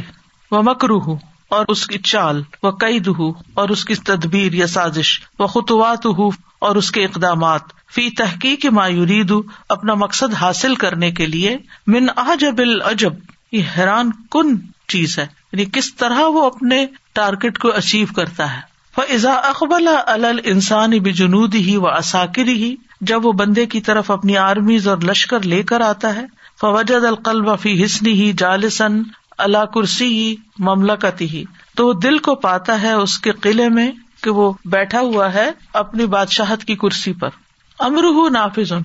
وَمَکْرُہُ, اور اس کی چال. وَقَیدُہُ, اور اس کی تدبیر یا سازش. وَخُطُوَاتُہُ, اور اس کے اقدامات. فی تحقیق ما یرید, اپنا مقصد حاصل کرنے کے لیے. من عجب العجب, یہ حیران کن چیز ہے, یعنی کس طرح وہ اپنے ٹارگٹ کو اچیو کرتا ہے. فَإِذَا أَقْبَلَ عَلَى الْإِنسَانِ بِجُنُودِهِ وَعَسَاكِرِهِ, جب وہ بندے کی طرف اپنی آرمیز اور لشکر لے کر آتا ہے. فَوَجَدَ الْقَلْبَ فِي حِصْنِهِ جَالِسًا عَلَى كُرْسِيِّ مَمْلَكَتِهِ, تو وہ دل کو پاتا ہے اس کے قلعے میں کہ وہ بیٹھا ہوا ہے اپنی بادشاہت کی کرسی پر. أَمْرُهُ نَافِذٌ,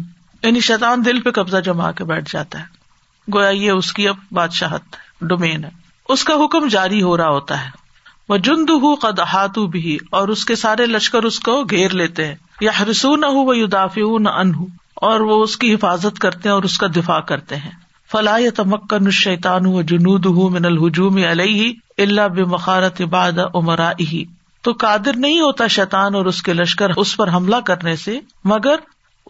یعنی شیطان دل پہ قبضہ جما کے بیٹھ جاتا ہے, گویا یہ اس کی اب بادشاہت ڈومین ہے, اس کا حکم جاری ہو رہا ہوتا ہے. وَجُنْدُهُ قَدْ أَحَاطُوا بِهِ, اور اس کے سارے لشکر اس کو گھیر لیتے ہیں. يَحْرِسُونَهُ وَيُدَافِعُونَ عَنْهُ, اور وہ اس کی حفاظت کرتے ہیں اور اس کا دفاع کرتے ہیں. فَلَا يَتَمَكَّنُ الشَّيْطَانُ وَجُنُودُهُ مِنَ الْهُجُومِ عَلَيْهِ إِلَّا بِمَخَارَةِ بَعْضِ أُمَرَائِهِ, تو قادر نہیں ہوتا شیطان اور اس کے لشکر اس پر حملہ کرنے سے مگر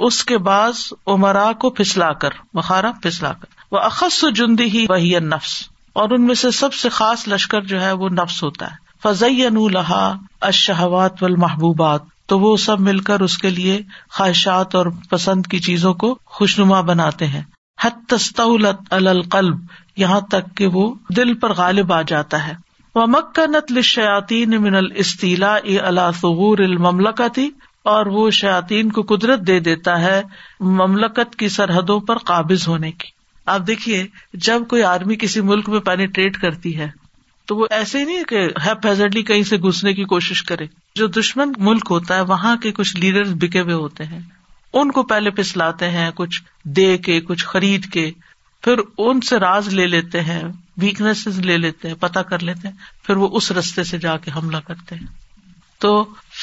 اس کے بعض عمرا کو پھسلا کر, مخارہ پھسلا کر. وَأَخَصُّ جُنْدِهِ وَهِيَ النَّفْسُ, اور ان میں سے سب سے خاص لشکر جو ہے وہ نفس ہوتا ہے. فَزَيَّنُوا لَهَا الشَّهَوَاتِ وَالْمَحْبُوبَاتِ, تو وہ سب مل کر اس کے لیے خواہشات اور پسند کی چیزوں کو خوشنما بناتے ہیں. حَتَّى اسْتَوْلَتْ عَلَى الْقَلْبِ, یہاں تک کہ وہ دل پر غالب آ جاتا ہے. وَمَكَّنَتْ لِلشَّيَاطِينِ مِنَ الْاِسْتِيلَاءِ عَلَى ثُغُورِ الْمَمْلَكَةِ, اور وہ شیاطین کو قدرت دے دیتا ہے مملکت کی سرحدوں پر قابض ہونے کی. آپ دیکھیے جب کوئی آرمی کسی ملک میں پینیٹریٹ کرتی ہے تو وہ ایسے ہی نہیں کہ ہیپ ہیزرڈلی کہیں سے گھسنے کی کوشش کرے. جو دشمن ملک ہوتا ہے وہاں کے کچھ لیڈرز بکے ہوئے ہوتے ہیں, ان کو پہلے پھسلاتے ہیں, کچھ دے کے کچھ خرید کے, پھر ان سے راز لے لیتے ہیں, ویکنیسز لے لیتے ہیں, پتہ کر لیتے ہیں, پھر وہ اس رستے سے جا کے حملہ کرتے ہیں. تو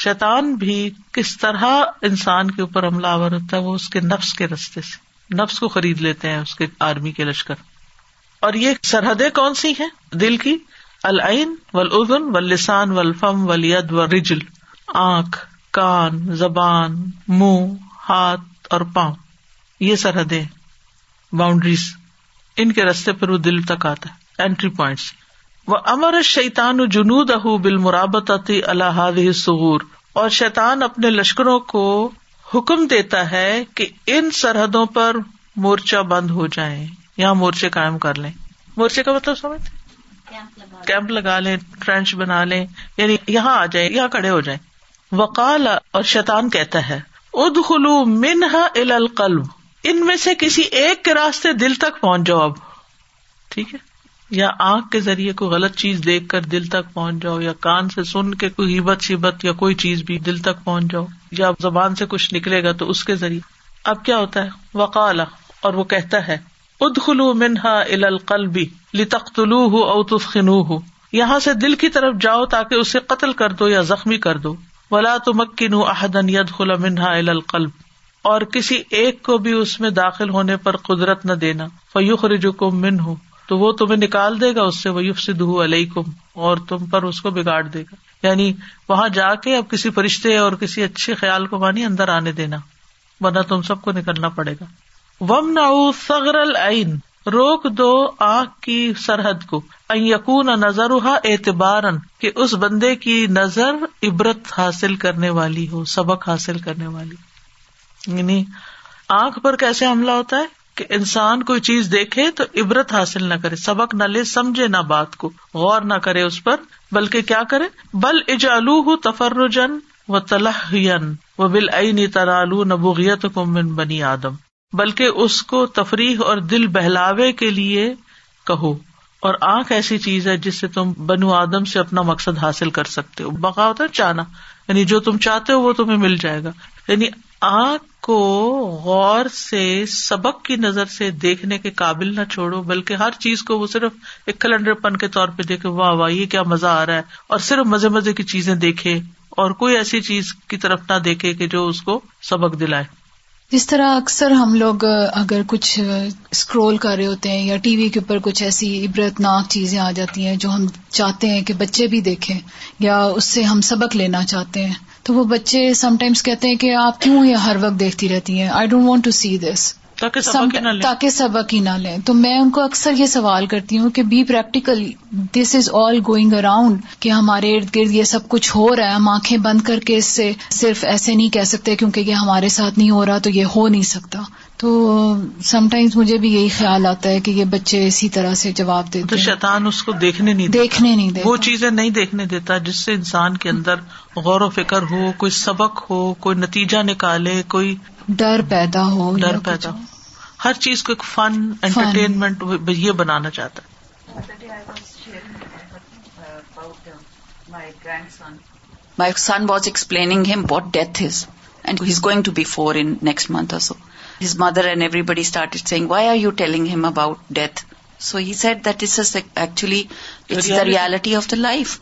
شیطان بھی کس طرح انسان کے اوپر حملہ آور ہوتا ہے, وہ اس کے نفس کے رستے سے, نفس کو خرید لیتے ہیں اس کے آرمی کے لشکر. اور یہ سرحدیں کون سی ہیں دل کی؟ العین والاذن واللسان والفم والید والرجل, آنکھ, کان, زبان, منہ, ہاتھ اور پاؤں, یہ سرحدیں, باؤنڈریز. ان کے رستے پر وہ دل تک آتا ہے, انٹری پوائنٹس. وَأَمَرَ الشَّيْطَانُ جُنُودَهُ بِالْمُرَابَطَةِ عَلَى هَذِهِ الثُّغُورِ, اور شیطان اپنے لشکروں کو حکم دیتا ہے کہ ان سرحدوں پر مورچہ بند ہو جائیں, یہاں مورچے قائم کر لیں. مورچے کا مطلب سمجھتے ہیں کیمپ لگا لیں, ٹرینچ بنا لیں, یعنی یہاں آ جائیں, یہاں کھڑے ہو جائیں. وقال, اور شیطان کہتا ہے, ادخلوا منها الى القلب, ان میں سے کسی ایک کے راستے دل تک پہنچ جاؤ. اب ٹھیک ہے, یا آنکھ کے ذریعے کوئی غلط چیز دیکھ کر دل تک پہنچ جاؤ، یا کان سے سن کے کوئی غیبت شیبت یا کوئی چیز بھی دل تک پہنچ جاؤ، یا زبان سے کچھ نکلے گا تو اس کے ذریعے. اب کیا ہوتا ہے؟ وقال، اور وہ کہتا ہے ادخلوا منها الى القلب لتقتلوه او تثخنوه، یہاں سے دل کی طرف جاؤ تاکہ اسے قتل کر دو یا زخمی کر دو. ولا تمكنوا احدا يدخل منها الى القلب، اور کسی ایک کو بھی اس میں داخل ہونے پر قدرت نہ دینا. فَيُخْرِجُكُم مِّنْهُ، تو وہ تمہیں نکال دے گا اس سے، وَيُفْسِدُهُ عَلَيْكُمْ، اور تم پر اس کو بگاڑ دے گا. یعنی وہاں جا کے اب کسی فرشتے اور کسی اچھے خیال کو مانی اندر آنے دینا، ورنہ تم سب کو نکلنا پڑے گا. وَمْنَعُوا ثَغْرَ الْعَيْنِ، روک دو آنکھ کی سرحد کو، أَن يَكُونَ نَظَرُهَا اعتباراً، کہ اس بندے کی نظر عبرت حاصل کرنے والی ہو، سبق حاصل کرنے والی. یعنی آنکھ پر کیسے حملہ ہوتا ہے کہ انسان کوئی چیز دیکھے تو عبرت حاصل نہ کرے، سبق نہ لے، سمجھے نہ بات کو، غور نہ کرے اس پر، بلکہ کیا کرے؟ بل اجعلوه تفرجا وتلهيا وبالعين ترالون بغيتكم من بني آدم، بلکہ اس کو تفریح اور دل بہلاوے کے لیے کہو، اور آنکھ ایسی چیز ہے جس سے تم بنو آدم سے اپنا مقصد حاصل کر سکتے ہو. بغا ہوتا ہے چاہنا، یعنی جو تم چاہتے ہو وہ تمہیں مل جائے گا. یعنی آنکھ کو غور سے سبق کی نظر سے دیکھنے کے قابل نہ چھوڑو، بلکہ ہر چیز کو وہ صرف ایک کھلنڈر پن کے طور پہ دیکھے، واہ واہ یہ کیا مزہ آ رہا ہے، اور صرف مزے مزے کی چیزیں دیکھے، اور کوئی ایسی چیز کی طرف نہ دیکھے کہ جو اس کو سبق دلائے. جس طرح اکثر ہم لوگ اگر کچھ اسکرول کر رہے ہوتے ہیں یا ٹی وی کے اوپر کچھ ایسی عبرتناک چیزیں آ جاتی ہیں جو ہم چاہتے ہیں کہ بچے بھی دیکھیں یا اس سے ہم سبق لینا چاہتے ہیں، تو وہ بچے سم ٹائمز کہتے ہیں کہ آپ کیوں یہ ہر وقت دیکھتی رہتی ہیں، I don't want to see this, تاکہ سبق ہی نہ لیں. تو میں ان کو اکثر یہ سوال کرتی ہوں کہ be practical, this is all going around, کہ ہمارے ارد گرد یہ سب کچھ ہو رہا ہے، ہم آنکھیں بند کر کے اس سے صرف ایسے نہیں کہہ سکتے کیونکہ یہ ہمارے ساتھ نہیں ہو رہا تو یہ ہو نہیں سکتا. تو سم ٹائمز مجھے بھی یہی خیال آتا ہے کہ یہ بچے اسی طرح سے جواب دیتے، تو شیطان اس کو دیکھنے نہیں دیکھنے نہیں دیتا، وہ چیزیں نہیں دیکھنے دیتا جس سے انسان کے اندر غور و فکر ہو، کوئی سبق ہو، کوئی نتیجہ نکالے، کوئی ڈر پیدا ہو. ڈر پیدا ہو، ہر چیز کو ایک فن انٹرٹینمنٹ یہ بنانا چاہتا ہے. My son was explaining him what death is and he's going to be four in next month or so. His mother and everybody started saying, why are you telling him about death? So he said that this is actually it's the reality of the life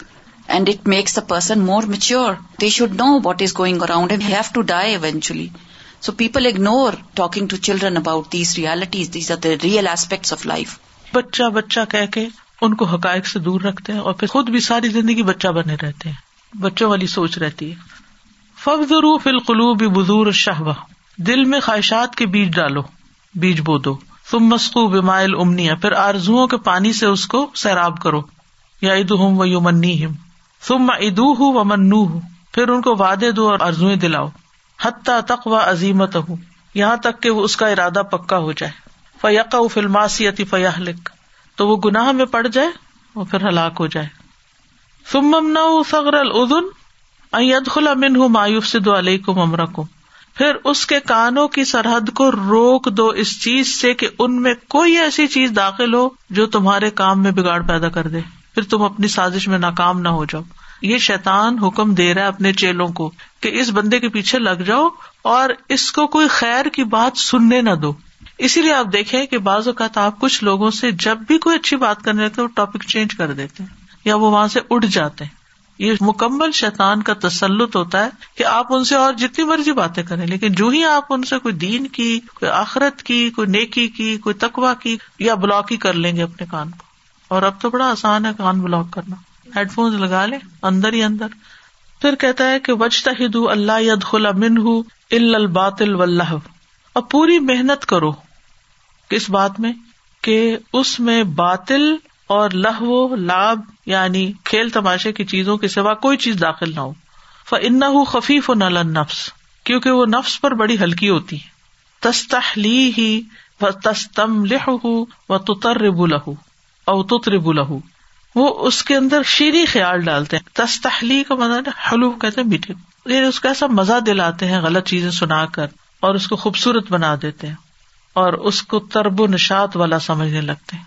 and it makes the person more mature. They should know what is going around and they have to die eventually. So people ignore talking to children about these realities. These are the real aspects of life. بچہ بچہ کہہ کے ان کو حقائق سے دور رکھتے ہیں اور پھر خود بھی ساری زندگی بچہ بنے رہتے ہیں، بچوں والی سوچ رہتی ہے. فَابْذُرُوا فِي الْقُلُوبِ بُذُورَ الشَّهْوَةِ، دل میں خواہشات کے بیج ڈالو، بیج بو دو. ثُمَّ اسْقُوا بِمَاءِ الْأُمْنِيَةِ، پھر آرزوؤں کے پانی سے اس کو سیراب کرو. يَعِدُهُمْ وَيُمَنِّيهِمْ ثُمَّ عِدُوهُ وَمَنُّوهُ، پھر ان کو وعدے دو اور آرزوئیں دلاؤ. حتی تقوی عزیمتہ، یہاں تک کہ وہ اس کا ارادہ پکا ہو جائے. فیقع فی المعصیۃ فیہلک، تو وہ گناہ میں پڑ جائے اور پھر ہلاک ہو جائے. ثم امنعوا ثغر الاذن ان یدخل منہ ما یفسد علیکم امرکم، پھر اس کے کانوں کی سرحد کو روک دو اس چیز سے کہ ان میں کوئی ایسی چیز داخل ہو جو تمہارے کام میں بگاڑ پیدا کر دے، پھر تم اپنی سازش میں ناکام نہ ہو جاؤ. یہ شیطان حکم دے رہا ہے اپنے چیلوں کو کہ اس بندے کے پیچھے لگ جاؤ اور اس کو کوئی خیر کی بات سننے نہ دو. اسی لیے آپ دیکھیں کہ بعض اوقات آپ کچھ لوگوں سے جب بھی کوئی اچھی بات کرنے لگتے ہیں وہ ٹاپک چینج کر دیتے ہیں یا وہ وہاں سے اٹھ جاتے ہیں. یہ مکمل شیطان کا تسلط ہوتا ہے کہ آپ ان سے اور جتنی مرضی باتیں کریں، لیکن جو ہی آپ ان سے کوئی دین کی، کوئی آخرت کی، کوئی نیکی کی، کوئی تقویٰ کی، یا بلاک ہی کر لیں گے اپنے کان کو. اور اب تو بڑا آسان ہے کان بلاک کرنا، ہیڈ فونز لگا لیں اندر ہی اندر. پھر کہتا ہے کہ وَاجْتَهِدُوا أَلَّا يَدْخُلَ مِنْهُ إِلَّا الْبَاطِلَ وَاللَّهْوَ، اب پوری محنت کرو کس بات میں؟ کہ اس میں باطل اور لہو لعب یعنی کھیل تماشے کی چیزوں کے سوا کوئی چیز داخل نہ ہو. فَإِنَّهُ خَفِيفٌ عَلَى النَّفْسِ، کیونکہ وہ نفس پر بڑی ہلکی ہوتی ہے. تَسْتَحْلِيهِ وَتَسْتَمْلِحُهُ وَتُطَرِّبُ لَهُ أَوْ تُطْرِبُ لَهُ، وہ اس کے اندر شیریں خیال ڈالتے ہیں. تستحلی کا مطلب حلو کہتے ہیں میٹھے، یعنی اس کا ایسا مزہ دلاتے ہیں غلط چیزیں سنا کر اور اس کو خوبصورت بنا دیتے ہیں اور اس کو ترب و نشاط والا سمجھنے لگتے ہیں.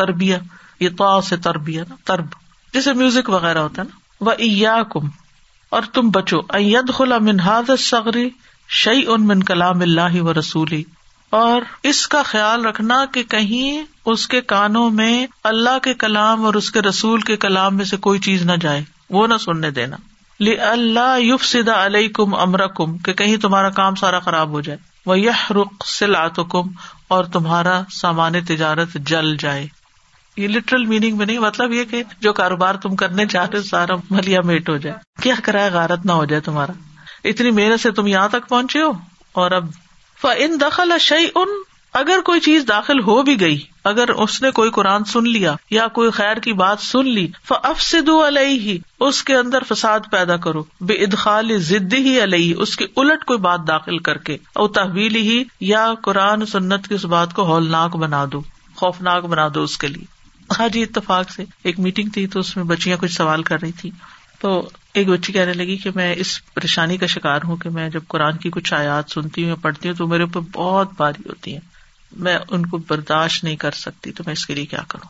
تربیہ، یہ طاء سے تربیہ نا، ترب جیسے میوزک وغیرہ ہوتا ہے نا. وَإِيَّاكُمْ، اور تم بچو، أَن يَدْخُلَ مِنْ هَذَا الصَّغْرِ شَيْءٌ مِنْ كَلَامِ اللَّهِ وَرَسُولِهِ، اور اس کا خیال رکھنا کہ کہیں اس کے کانوں میں اللہ کے کلام اور اس کے رسول کے کلام میں سے کوئی چیز نہ جائے، وہ نہ سننے دینا. لِأَلَّا يُفْسِدَ عَلَيْكُمْ أَمْرَكُمْ، کہ کہیں تمہارا کام سارا خراب ہو جائے. وَيَحْرُقْ سِلْعَتُكُمْ، اور تمہارا سامان تجارت جل جائے. یہ لٹرل میننگ میں نہیں، مطلب یہ کہ جو کاروبار تم کرنے چاہ رہے سارا ملیا میٹ ہو جائے، کیا کرائے غارت نہ ہو جائے تمہارا. اتنی محنت سے تم یہاں تک پہنچے ہو، اور اب فَإِن دَخَلَ شَيْءٌ، اگر کوئی چیز داخل ہو بھی گئی، اگر اس نے کوئی قرآن سن لیا یا کوئی خیر کی بات سن لی، فَأَفْسِدُوا عَلَيْهِ، اس کے اندر فساد پیدا کرو، بِإِدْخَالِ ضِدِّهِ عَلَيْهِ، اس کے الٹ کوئی بات داخل کر کے، او تَحْوِيلِهِ، یا قرآن سنت کی اس بات کو ہولناک بنا دو، خوفناک بنا دو اس کے لیے. آج اتفاق سے ایک میٹنگ تھی، تو اس میں بچیاں کچھ سوال کر رہی تھی، تو ایک بچی کہنے لگی کہ میں اس پریشانی کا شکار ہوں کہ میں جب قرآن کی کچھ آیات سنتی ہوں یا پڑھتی ہوں تو میرے اوپر بہت بھاری ہوتی ہیں، میں ان کو برداشت نہیں کر سکتی، تو میں اس کے لیے کیا کروں.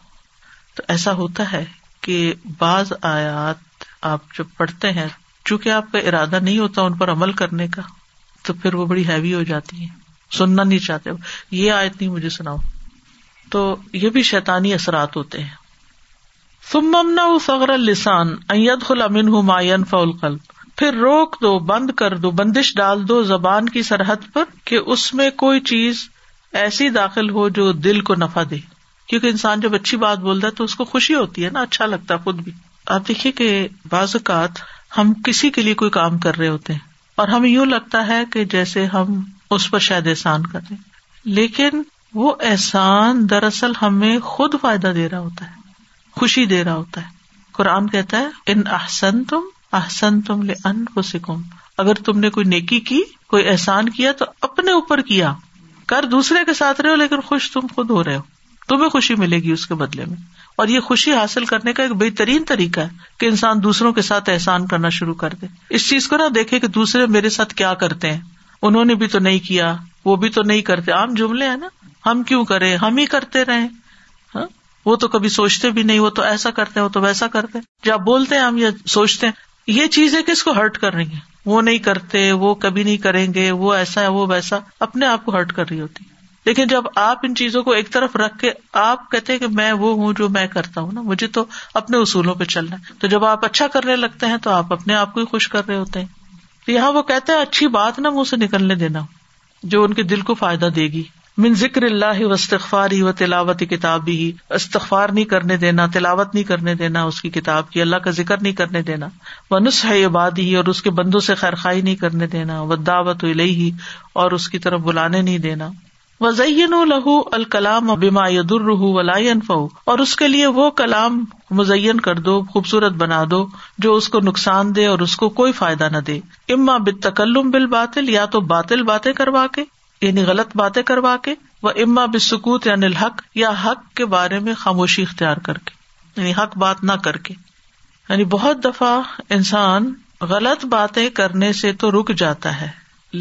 تو ایسا ہوتا ہے کہ بعض آیات آپ جب پڑھتے ہیں، چونکہ آپ کا ارادہ نہیں ہوتا ان پر عمل کرنے کا، تو پھر وہ بڑی ہیوی ہو جاتی ہیں، سننا نہیں چاہتے، یہ آیت نہیں مجھے سناؤ. تو یہ بھی شیطانی اثرات ہوتے ہیں. ثم امنعوا صغر اللسان ان يدخل منه ما ينفع القلب، پھر روک دو، بند کر دو، بندش ڈال دو زبان کی سرحد پر کہ اس میں کوئی چیز ایسی داخل ہو جو دل کو نفع دے. کیونکہ انسان جب اچھی بات بولتا ہے تو اس کو خوشی ہوتی ہے نا، اچھا لگتا خود بھی. آپ دیکھیے کہ بعض اوقات ہم کسی کے لیے کوئی کام کر رہے ہوتے ہیں اور ہمیں یوں لگتا ہے کہ جیسے ہم اس پر شاید احسان کر رہے ہیں، لیکن وہ احسان دراصل ہمیں خود فائدہ دے رہا ہوتا ہے، خوشی دے رہا ہوتا ہے. قرآن کہتا ہے ان احسنتم احسنتم لانفسکم، اگر تم نے کوئی نیکی کی، کوئی احسان کیا تو اپنے اوپر کیا، کر دوسرے کے ساتھ رہے ہو لیکن خوش تم خود ہو رہے ہو، تمہیں خوشی ملے گی اس کے بدلے میں. اور یہ خوشی حاصل کرنے کا ایک بہترین طریقہ ہے کہ انسان دوسروں کے ساتھ احسان کرنا شروع کر دے. اس چیز کو نہ دیکھے کہ دوسرے میرے ساتھ کیا کرتے ہیں، انہوں نے بھی تو نہیں کیا، وہ بھی تو نہیں کرتے، عام جملے ہیں نا، ہم کیوں کریں، ہم ہی کرتے رہیں، وہ تو کبھی سوچتے بھی نہیں، وہ تو ایسا کرتے ہیں، وہ تو ویسا کرتے ہیں. جب بولتے ہیں ہم یا سوچتے ہیں، یہ چیزیں کس کو ہرٹ کر رہی ہیں، وہ نہیں کرتے، وہ کبھی نہیں کریں گے، وہ ایسا ہے، وہ ویسا، اپنے آپ کو ہرٹ کر رہی ہوتی. لیکن جب آپ ان چیزوں کو ایک طرف رکھ کے آپ کہتے ہیں کہ میں وہ ہوں جو میں کرتا ہوں نا، مجھے تو اپنے اصولوں پہ چلنا ہے، تو جب آپ اچھا کرنے لگتے ہیں تو آپ اپنے آپ کو ہی خوش کر رہے ہوتے ہیں. تو یہاں وہ کہتے ہیں اچھی بات نہ منہ سے نکلنے دینا جو ان کے دل کو فائدہ دے گی. من ذکر اللہ و استغفاری و تلاوت کتابی، استغفار نہیں کرنے دینا، تلاوت نہیں کرنے دینا اس کی کتاب کی، اللہ کا ذکر نہیں کرنے دینا. و نصح عبادی، اور اس کے بندوں سے خیرخواہی نہیں کرنے دینا. و دعوت الیہ، اور اس کی طرف بلانے نہیں دینا. و زینوا لہ الکلام بما یضرہ ولا ینفع، اور اس کے لیے وہ کلام مزین کر دو، خوبصورت بنا دو جو اس کو نقصان دے اور اس کو کوئی فائدہ نہ دے. اما بالتکلم بالباطل، یا تو باطل باتیں کروا کے یعنی غلط باتیں کروا کے، وہ اما بالسکوت یعنی الحق، یا حق کے بارے میں خاموشی اختیار کر کے، یعنی حق بات نہ کر کے. یعنی بہت دفعہ انسان غلط باتیں کرنے سے تو رک جاتا ہے،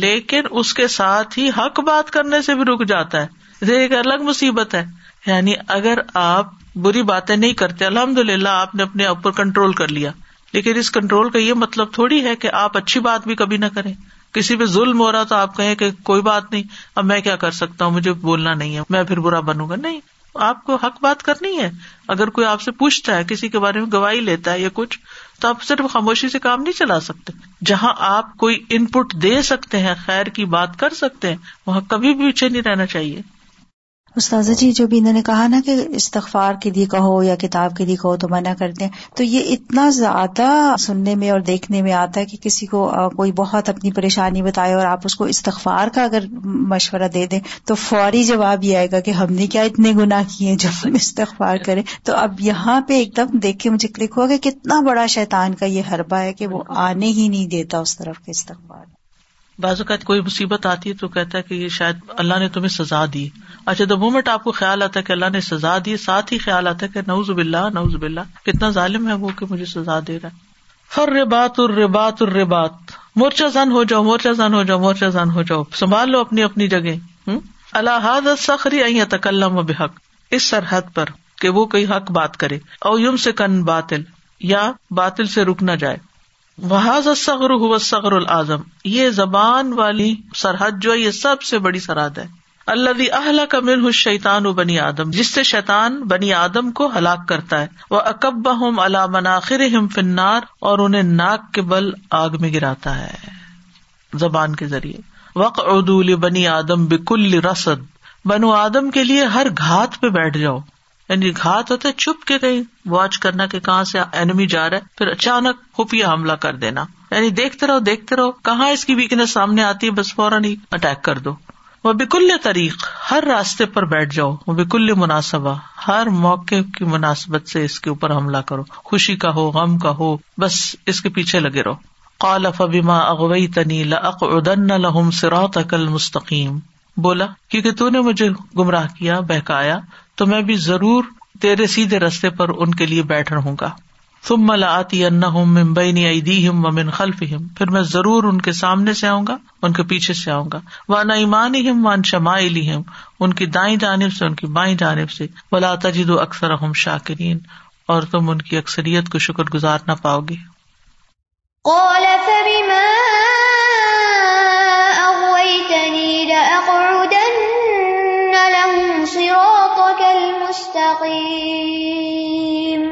لیکن اس کے ساتھ ہی حق بات کرنے سے بھی رک جاتا ہے، یہ ایک الگ مصیبت ہے. یعنی اگر آپ بری باتیں نہیں کرتے، الحمدللہ آپ نے اپنے اوپر کنٹرول کر لیا، لیکن اس کنٹرول کا یہ مطلب تھوڑی ہے کہ آپ اچھی بات بھی کبھی نہ کریں. کسی پہ ظلم ہو رہا تو آپ کہیں کہ کوئی بات نہیں، اب میں کیا کر سکتا ہوں، مجھے بولنا نہیں ہے، میں پھر برا بنوں گا. نہیں، آپ کو حق بات کرنی ہے. اگر کوئی آپ سے پوچھتا ہے، کسی کے بارے میں گواہی لیتا ہے یا کچھ، تو آپ صرف خاموشی سے کام نہیں چلا سکتے. جہاں آپ کوئی ان پٹ دے سکتے ہیں، خیر کی بات کر سکتے ہیں، وہاں کبھی بھی پیچھے نہیں رہنا چاہیے. استاذہ جی، جو بھی انہوں نے کہا نا کہ استغفار کے لیے کہو یا کتاب کے لیے کہو تو منع کرتے ہیں، تو یہ اتنا زیادہ سننے میں اور دیکھنے میں آتا ہے کہ کسی کو کوئی بہت اپنی پریشانی بتائے اور آپ اس کو استغفار کا اگر مشورہ دے دیں تو فوری جواب یہ آئے گا کہ ہم نے کیا اتنے گناہ کیے جب ہم استغفار کریں. تو اب یہاں پہ ایک دم دیکھ کے مجھے کلک ہوا کہ کتنا بڑا شیطان کا یہ حربہ ہے کہ وہ آنے ہی نہیں دیتا اس طرف کے استغفار. بعض اوقات کوئی مصیبت آتی ہے تو کہتا ہے کہ یہ شاید اللہ نے تمہیں سزا دی. اچھا، دا مومنٹ آپ کو خیال آتا ہے کہ اللہ نے سزا دی، ساتھ ہی خیال آتا ہے کہ نعوذ باللہ نعوذ باللہ، کتنا ظالم ہے وہ کہ مجھے سزا دے رہا ہے. فالرباط الرباط الرباط، مورچہ زن ہو جاؤ، مورچہ زن ہو جاؤ، مورچہ زن ہو جاؤ، سنبھال لو اپنی اپنی جگہ. علی ھذا الصخر ان یتکلم بحق، اس سرحد پر کہ وہ کوئی حق بات کرے، او یم سے کن باطل، یا باطل سے رک نہ جائے. وہاذ الصغر هو الصغر الاعظم، یہ زبان والی سرحد جو ہے یہ سب سے بڑی سرحد ہے. الذی اہلک منہ الشیطان بنی آدم، جس سے شیطان بنی آدم کو ہلاک کرتا ہے. واکبہم علی مناخرہم فی النار، اور انہیں ناک کے بل آگ میں گراتا ہے زبان کے ذریعے. وقعدوا لبنی آدم بکل رصد، بنو آدم کے لیے ہر گھات پہ بیٹھ جاؤ. یعنی گھات ہوتا ہے چھپ کے کہیں واچ کرنا کہ کہاں سے اینمی جا رہا ہے، پھر اچانک خفیہ حملہ کر دینا. یعنی دیکھتے رہو دیکھتے رہو کہاں اس کی ویکنس سامنے آتی ہے، بس فوراً ہی اٹیک کر دو. وہ بکل طریق، ہر راستے پر بیٹھ جاؤ. وہ بکل مناسبہ، ہر موقع کی مناسبت سے اس کے اوپر حملہ کرو، خوشی کا ہو غم کا ہو، بس اس کے پیچھے لگے رہو. قال فبما اغویتنی لأقعدن لهم صراطك المستقیم، بولا کیونکہ تو نے مجھے گمراہ کیا بہکایا تو میں بھی ضرور تیرے سیدھے رستے پر ان کے لیے بیٹھ رہوں گا. ثم لآتینہم من بین ایدیہم ومن خلفہم، پھر میں ضرور ان کے سامنے سے آؤں گا ان کے پیچھے سے آؤں گا. وعن ایمانہم وعن شمائلہم، ان کی دائیں جانب سے ان کی بائیں جانب سے. ولا تجد اکثرہم شاکرین، اور تم ان کی اکثریت کو شکر گزار نہ پاؤ گے. قال فبما أغويتني لأقعدن لهم صراطك المستقيم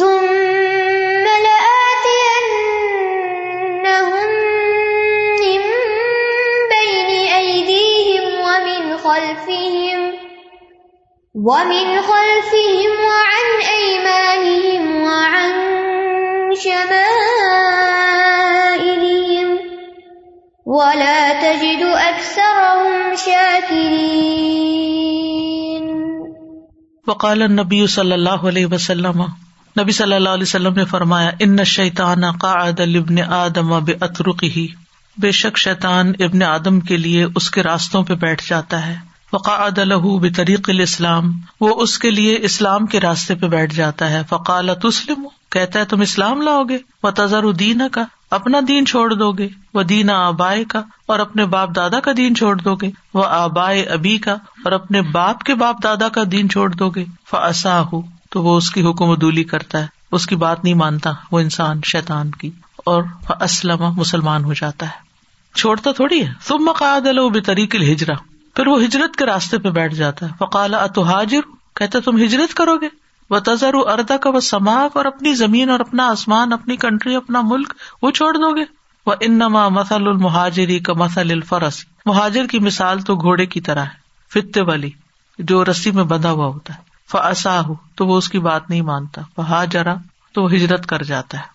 ثم لآتينهم من بين أيديهم ومن خلفهم ومن خلفهم وعن أيمانهم وعن شمائلهم ولا تجد أكثرهم شاكرين. وقال النبی صلی اللہ علیہ وسلم، نبی صلی اللہ علیہ وسلم نے فرمایا، ان الشیطان قاعد لابن آدم بأطرقه، بے شک شیطان ابن آدم کے لیے اس کے راستوں پہ بیٹھ جاتا ہے. فقعد له بطریق الاسلام، وہ اس کے لیے اسلام کے راستے پہ بیٹھ جاتا ہے. فقال تسلم، کہتا ہے تم اسلام لاؤ گے. وتذر دینک، اپنا دین چھوڑ دو گے. ودین آبائے کا، اور اپنے باپ دادا کا دین چھوڑ دو گے. وآبائے ابی کا، اور اپنے باپ کے باپ دادا کا دین چھوڑ دو گے. فعصاہ، تو وہ اس کی حکم عدولی کرتا ہے، اس کی بات نہیں مانتا وہ انسان شیطان کی. اور فاسلم، مسلمان ہو جاتا ہے، چھوڑتا تھوڑی ہے. ثم قعد له بطریق الہجرہ، پھر وہ ہجرت کے راستے پہ بیٹھ جاتا ہے. فقال اتہاجر، کہتا تم ہجرت کرو گے. وتذر ارضک والسماء، اور اپنی زمین اور اپنا آسمان، اپنی کنٹری اپنا ملک وہ چھوڑ دو گے. وانما مثل المہاجر کمثل الفرس، مہاجر کی مثال تو گھوڑے کی طرح ہے، فتے والی جو رسی میں بندھا ہوا ہوتا ہے. فعصاہ، تو وہ اس کی بات نہیں مانتا. فہاجر، تو وہ ہجرت کر جاتا ہے.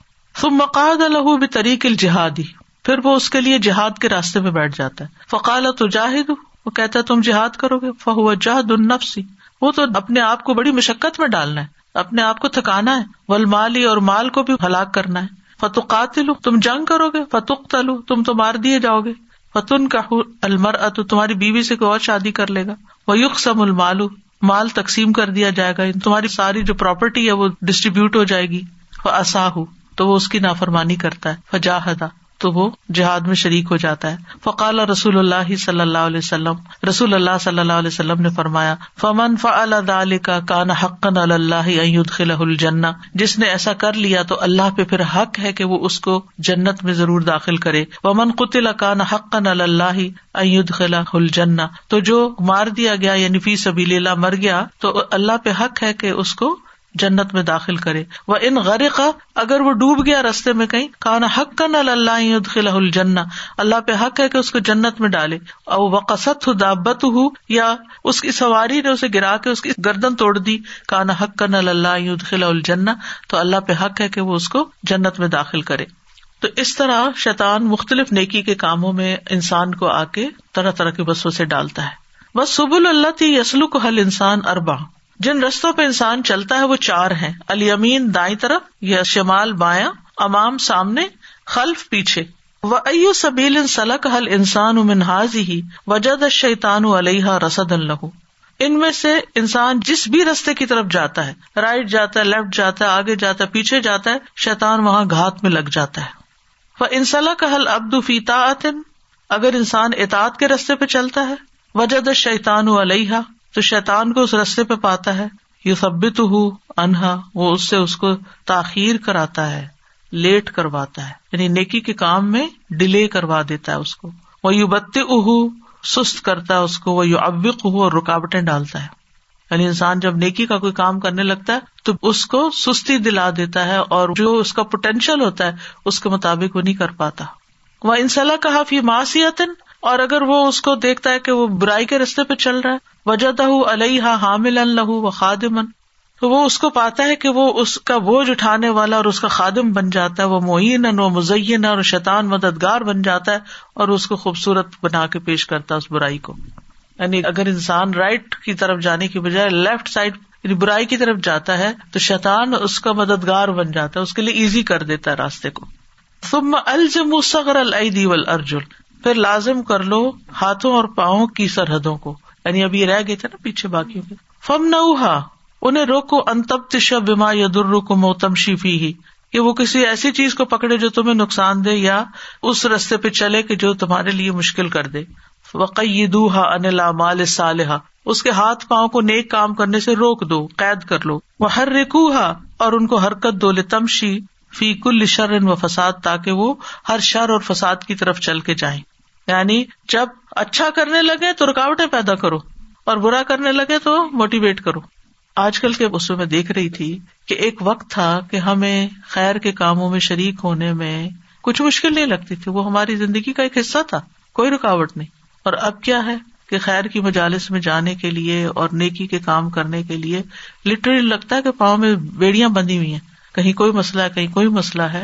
ثم قعد له بطریق الجہادی، پھر وہ اس کے لیے جہاد کے راستے پہ بیٹھ جاتا ہے. فقال تجاہد، وہ کہتا ہے تم جہاد کرو گے. فہو جہد النفس، وہ تو اپنے آپ کو بڑی مشقت میں ڈالنا ہے، اپنے آپ کو تھکانا ہے. والمالی، اور مال کو بھی ہلاک کرنا ہے. فتقاتلو، تم جنگ کرو گے. فتقتلو، تم تو مار دیے جاؤ گے. فتنکح المرأۃ، تو تمہاری بیوی سے کوئی اور شادی کر لے گا. ویقسم المال، مال تقسیم کر دیا جائے گا، تمہاری ساری جو پراپرٹی ہے وہ ڈسٹریبیوٹ ہو جائے گی. فعصاہ، تو وہ اس کی نافرمانی کرتا ہے. فجاہد، تو وہ جہاد میں شریک ہو جاتا ہے. فقال رسول اللہ صلی اللہ علیہ وسلم، رسول اللہ صلی اللہ علیہ وسلم نے فرمایا، فمن فعل ذلك كان حقا على الله ان يدخله الجنہ، جس نے ایسا کر لیا تو اللہ پہ پھر حق ہے کہ وہ اس کو جنت میں ضرور داخل کرے. ومن قتل كان حقا على الله ان يدخله الجنہ، تو جو مار دیا گیا یعنی فی سبیل اللہ مر گیا تو اللہ پہ حق ہے کہ اس کو جنت میں داخل کرے. وَإِنْ غَرِقَ، اگر وہ ڈوب گیا رستے میں کہیں، كَانَ حَقًّا عَلَى اللَّهِ أَنْ يُدْخِلَهُ الْجَنَّةَ، اللہ پہ حق ہے کہ اس کو جنت میں ڈالے. أَوْ وَقَصَتْهُ دَابَّتُهُ، یا اس کی سواری نے اسے گرا کے اس کی گردن توڑ دی. كَانَ حَقًّا عَلَى اللَّهِ أَنْ يُدْخِلَهُ الْجَنَّةَ، تو اللہ پہ حق ہے کہ وہ اس کو جنت میں داخل کرے. تو اس طرح شیطان مختلف نیکی کے کاموں میں انسان کو آ کے طرح طرح کے وسوسے ڈالتا ہے. وَالسُّبُلُ الَّتِي يَسْلُكُهَا الْإِنسَانُ أَرْبَعٌ، جن رستوں پہ انسان چلتا ہے وہ چار ہیں. الیمین، دائیں طرف، یا شمال بایاں، امام سامنے، خلف پیچھے. وَأَيُّ سَبِيلٍ سَلَكَهَا الْإِنسَانُ مِنْ هَٰذِهِ وَجَدَ الشَّيْطَانُ عَلَيْهَا رَصَدًا لَهُ، ان میں سے انسان جس بھی رستے کی طرف جاتا ہے، رائٹ جاتا ہے، لیفٹ جاتا ہے، آگے جاتا ہے، پیچھے جاتا ہے، شیطان وہاں گھات میں لگ جاتا ہے. وَإِنْ سَلَكَهَا الْعَبْدُ فِي طَاعَةٍ، اگر انسان اطاعت کے رستے پہ چلتا ہے، وَجَدَ الشَّيْطَانُ عَلَيْهَا، تو شیطان کو اس رستے پہ پاتا ہے، یثبتہ عنہا، وہ اس سے اس کو تاخیر کراتا ہے، لیٹ کرواتا ہے، یعنی نیکی کے کام میں ڈیلے کروا دیتا ہے اس کو، ویبطئہ، سست کرتا ہے اس کو، ویعوقہ، اور رکاوٹیں ڈالتا ہے، یعنی انسان جب نیکی کا کوئی کام کرنے لگتا ہے تو اس کو سستی دلا دیتا ہے اور جو اس کا پوٹینشیل ہوتا ہے اس کے مطابق وہ نہیں کر پاتا۔ وَإِنْ سَلَكَهَا فِي مَعْصِيَةٍ، اور اگر وہ اس کو دیکھتا ہے کہ وہ برائی کے رستے پہ چل رہا ہے، وَجَدَهُ عَلَيْهَا حَامِلًا لَهُ وَخَادِمًا، تو وہ اس کو پاتا ہے کہ وہ اس کا بوجھ اٹھانے والا اور اس کا خادم بن جاتا ہے، وہ مُعِينًا وَمُزَيِّنًا، اور شیطان مددگار بن جاتا ہے اور اس کو خوبصورت بنا کے پیش کرتا ہے اس برائی کو۔ یعنی اگر انسان رائٹ کی طرف جانے کی بجائے لیفٹ سائڈ یعنی برائی کی طرف جاتا ہے تو شیطان اس کا مددگار بن جاتا ہے، اس کے لیے ایزی کر دیتا ہے راستے کو۔ ثم الزموا صغر الايدي والارجل، پھر لازم کر لو ہاتھوں اور پاؤں کی سرحدوں کو، یعنی ابھی رہ گئے تھے نا پیچھے باقیوں کے، فمنعوها، انہیں روکو، ان تبتش بما يضركم وتمشي فيه، کہ وہ کسی ایسی چیز کو پکڑے جو تمہیں نقصان دے یا اس راستے پہ چلے کہ جو تمہارے لیے مشکل کر دے، وَقَيِّدُوهَا عَنِ الْأَعْمَالِ الصَّالِحَةِ، اس کے ہاتھ پاؤں کو نیک کام کرنے سے روک دو، قید کر لو، وَحَرِّكُوهَا، اور ان کو حرکت دو، لِتَمْشِي فِي كُلِّ شَرٍ وَفَسَادٍ، تاکہ وہ ہر شر اور فساد کی طرف چل کے جائیں، یعنی جب اچھا کرنے لگے تو رکاوٹیں پیدا کرو اور برا کرنے لگے تو موٹیویٹ کرو۔ آج کل کے اس میں دیکھ رہی تھی کہ ایک وقت تھا کہ ہمیں خیر کے کاموں میں شریک ہونے میں کچھ مشکل نہیں لگتی تھی، وہ ہماری زندگی کا ایک حصہ تھا، کوئی رکاوٹ نہیں، اور اب کیا ہے کہ خیر کی مجالس میں جانے کے لیے اور نیکی کے کام کرنے کے لیے لٹرلی لگتا ہے کہ پاؤں میں بیڑیاں بندھی ہوئی ہیں، کہیں کوئی مسئلہ ہے کہیں کوئی مسئلہ ہے،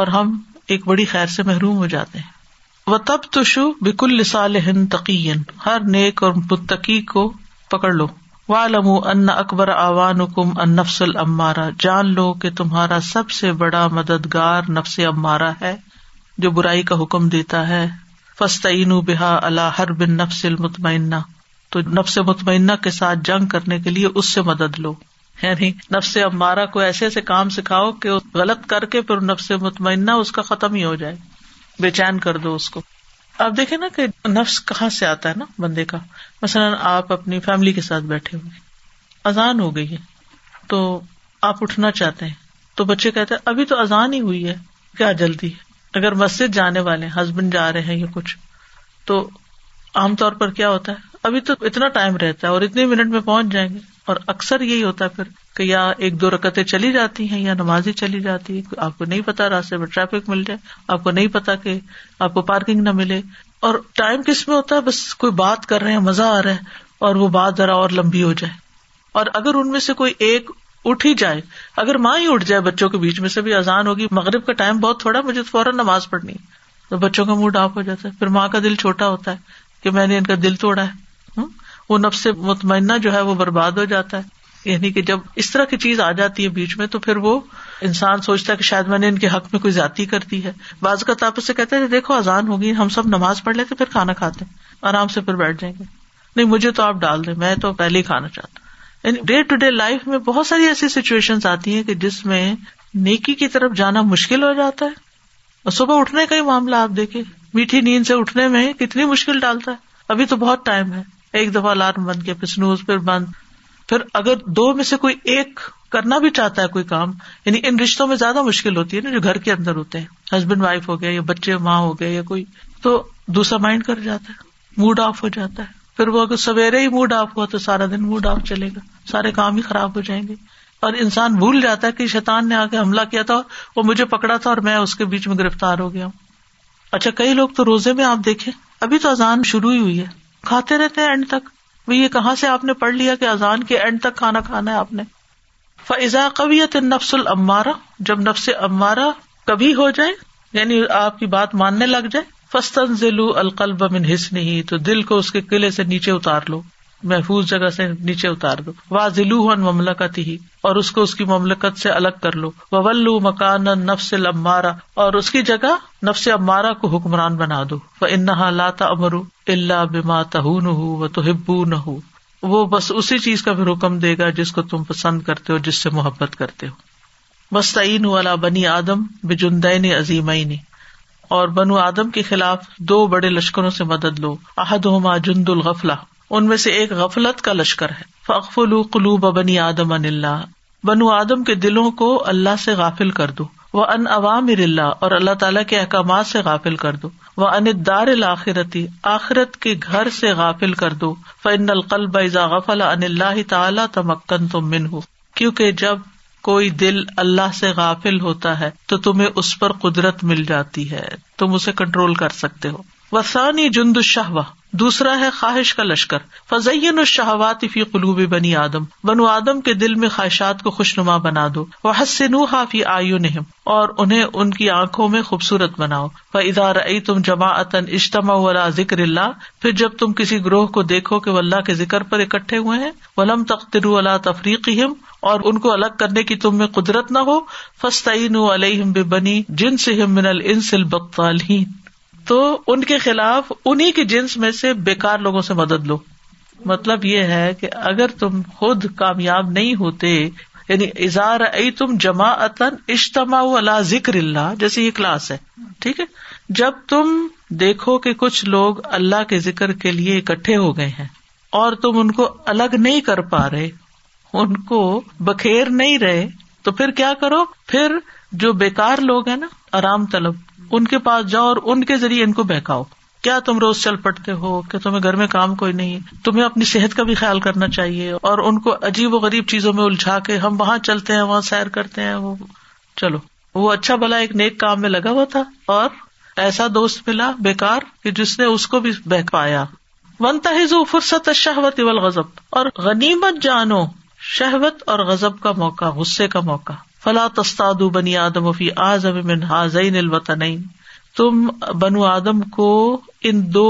اور ہم ایک بڑی خیر سے محروم ہو جاتے ہیں۔ وَتَبْتُشُ بِكُلِّ صَالِحٍ تَقِيٍّ، ہر نیک اور متقی کو پکڑ لو، وَاعْلَمُوا أَنَّ أَكْبَرَ أَعْوَانُكُمْ النَّفْسُ الْأَمَّارَةُ، جان لو کہ تمہارا سب سے بڑا مددگار نفس امارہ ہے جو برائی کا حکم دیتا ہے، فاستعینوا بها على حرب النفس المطمئنہ، تو نفس مطمئنہ کے ساتھ جنگ کرنے کے لیے اس سے مدد لو، یعنی نفس امارہ کو ایسے ایسے کام سکھاؤ کہ غلط کر کے پھر نفس مطمئنہ اس کا ختم ہی ہو جائے، بے چین کر دو اس کو۔ آپ دیکھیں نا کہ نفس کہاں سے آتا ہے نا بندے کا، مثلا آپ اپنی فیملی کے ساتھ بیٹھے ہوئے، اذان ہو گئی ہے تو آپ اٹھنا چاہتے ہیں، تو بچے کہتے ہیں ابھی تو اذان ہی ہوئی ہے کیا جلدی ہے، اگر مسجد جانے والے ہیں ہسبینڈ جا رہے ہیں یا کچھ، تو عام طور پر کیا ہوتا ہے ابھی تو اتنا ٹائم رہتا ہے اور اتنے منٹ میں پہنچ جائیں گے، اور اکثر یہی ہوتا ہے پھر کہ یا ایک دو رکعتیں چلی جاتی ہیں یا نمازی چلی جاتی ہے، آپ کو نہیں پتا راستے میں ٹریفک مل جائے، آپ کو نہیں پتا کہ آپ کو پارکنگ نہ ملے، اور ٹائم کس میں ہوتا ہے بس کوئی بات کر رہے ہیں مزہ آ رہا ہے اور وہ بات ذرا اور لمبی ہو جائے، اور اگر ان میں سے کوئی ایک اٹھ ہی جائے، اگر ماں ہی اٹھ جائے بچوں کے بیچ میں سے بھی، اذان ہوگی مغرب کا ٹائم بہت تھوڑا مجھے فوراً نماز پڑھنی ہے، تو بچوں کا موڈ آف ہو جاتا ہے، پھر ماں کا دل چھوٹا ہوتا ہے کہ میں نے ان کا دل توڑا ہے، وہ نفس مطمئنہ جو ہے وہ برباد ہو جاتا ہے، یعنی کہ جب اس طرح کی چیز آ جاتی ہے بیچ میں تو پھر وہ انسان سوچتا ہے کہ شاید میں نے ان کے حق میں کوئی زیادتی کر دی ہے، بعض کا تاپس سے کہتے ہیں دیکھو اذان ہوگی ہم سب نماز پڑھ لیتے پھر کھانا کھاتے آرام سے پھر بیٹھ جائیں گے، نہیں مجھے تو آپ ڈال دیں میں تو پہلے ہی کھانا چاہتا ہوں۔ ڈے ٹو ڈے لائف میں بہت ساری ایسی سچویشنز آتی ہیں کہ جس میں نیکی کی طرف جانا مشکل ہو جاتا ہے، اور صبح اٹھنے کا ہی معاملہ آپ دیکھیں، میٹھی نیند سے اٹھنے میں کتنی مشکل ڈالتا ہے، ابھی تو بہت ٹائم ہے، ایک دفعہ الارم بند کیا پھر سنوز پھر بند، پھر اگر دو میں سے کوئی ایک کرنا بھی چاہتا ہے کوئی کام، یعنی ان رشتوں میں زیادہ مشکل ہوتی ہے نا جو گھر کے اندر ہوتے ہیں، ہسبینڈ وائف ہو گیا یا بچے ماں ہو گئے یا کوئی، تو دوسرا مائنڈ کر جاتا ہے، موڈ آف ہو جاتا ہے، پھر وہ اگر سویرے ہی موڈ آف ہوا تو سارا دن موڈ آف چلے گا، سارے کام ہی خراب ہو جائیں گے، اور انسان بھول جاتا ہے کہ شیطان نے آ کے حملہ کیا تھا، وہ مجھے پکڑا تھا اور میں اس کے بیچ میں گرفتار ہو گیا ہوں۔ اچھا کئی لوگ تو روزے میں آپ دیکھیں ابھی تو اذان شروع ہی ہوئی ہے کھاتے رہتے ہیں اینڈ تک، وہ یہ کہاں سے آپ نے پڑھ لیا کہ اذان کے اینڈ تک کھانا کھانا ہے آپ نے۔ فَإِذَا قَوِيَتِ النَّفْسُ الْأَمَّارَةُ، جب نفس امارہ کبھی ہو جائے یعنی آپ کی بات ماننے لگ جائے، فَاسْتَنْزِلُوا الْقَلْبَ مِنْ حِصْنِهِ، تو دل کو اس کے قلعے سے نیچے اتار لو، محفوظ جگہ سے نیچے اتار دو، وَاعْزِلُوهُ عَنْ مَمْلَكَتِهِ، اور اس کو اس کی مملکت سے الگ کر لو، وَوَلُّوا مَكَانَ النَّفْسِ الْأَمَّارَةِ، اور اس کی جگہ نفس امارہ کو حکمران بنا دو، فَإِنَّهَا لَا تَأْمُرُ إِلَّا بِمَا تَهُونُهُ وَتُحِبُّونَهُ، وہ بس اسی چیز کا بھی حکم دے گا جس کو تم پسند کرتے ہو، جس سے محبت کرتے ہو۔ وَاسْتَعِينُوا عَلَى بَنِي آدَمَ بِجُنْدَيْنِ عَظِيمَيْنِ، اور بنو آدم کے خلاف دو بڑے لشکروں سے مدد لو، احدہما جند الغفلہ، ان میں سے ایک غفلت کا لشکر ہے. فَأَغْفِلُوا قُلُوبَ بَنِي آدَمَ عَنِ اللَّهِ, بنو آدم کے دلوں کو اللہ سے غافل کر دو. وَعَنْ أَوَامِرِ اللَّهِ, اور اللہ تعالیٰ کے احکامات سے غافل کر دو. وَعَنِ الدَّارِ الْآخِرَةِ, آخرت کے گھر سے غافل کر دو. فَإِنَّ الْقَلْبَ إِذَا غَفَلَ عَنِ اللَّهِ تَعَالَى تَمَكَّنْتُم مِّنْهُ, کیونکہ جب کوئی دل اللہ سے غافل ہوتا ہے تو تمہیں اس پر قدرت مل جاتی ہے, تم اسے کنٹرول کر سکتے ہو. وَثَانِي جُنْدُ الشَّهْوَةِ, دوسرا ہے خواہش کا لشکر. فَزَيِّنُوا الشَّهَوَاتِ فِي قُلُوبِ بَنِي آدَمَ, بنو آدم کے دل میں خواہشات کو خوشنما بنا دو. وَحَسِّنُوهَا فِي أَعْيُنِهِمْ, اور انہیں ان کی آنکھوں میں خوبصورت بناؤ. فَإِذَا رَأَيْتُمْ جَمَاعَةً اجْتَمَعُوا عَلَى ذِكْرِ اللَّهِ, پھر جب تم کسی گروہ کو دیکھو کہ وہ اللہ کے ذکر پر اکٹھے ہوئے ہیں. وَلَمْ تَقْدِرُوا عَلَى تَفْرِيقِهِمْ, اور ان کو الگ کرنے کی تم میں قدرت نہ ہو. فَاسْتَعِينُوا عَلَيْهِمْ بِبَنِي جِنْسِهِمْ مِنَ الْإِنْسِ الْبَطَّالِينَ, تو ان کے خلاف انہی کے جنس میں سے بیکار لوگوں سے مدد لو. مطلب یہ ہے کہ اگر تم خود کامیاب نہیں ہوتے, یعنی اذا رأیتم جماعۃ اجتمعوا علی ذکر اللہ, جیسے یہ کلاس ہے, ٹھیک ہے, جب تم دیکھو کہ کچھ لوگ اللہ کے ذکر کے لیے اکٹھے ہو گئے ہیں اور تم ان کو الگ نہیں کر پا رہے, ان کو بکھیر نہیں رہے, تو پھر کیا کرو؟ پھر جو بیکار لوگ ہیں نا, آرام طلب, ان کے پاس جاؤ اور ان کے ذریعے ان کو بہکاؤ. کیا تم روز چل پڑتے ہو کہ تمہیں گھر میں کام کوئی نہیں ہے؟ تمہیں اپنی صحت کا بھی خیال کرنا چاہیے, اور ان کو عجیب و غریب چیزوں میں الجھا کے ہم وہاں چلتے ہیں, وہاں سیر کرتے ہیں. وہ چلو, وہ اچھا بھلا ایک نیک کام میں لگا ہوا تھا اور ایسا دوست ملا بیکار کہ جس نے اس کو بھی بہکایا. وانتہزوا فرصت الشہوۃ والغضب, اور غنیمت جانو شہوت اور غضب کا موقع, غصے کا موقع. فلا تصطادوا بنی آدم فی اعظم من ہذین الوطنین, تم بنو آدم کو ان دو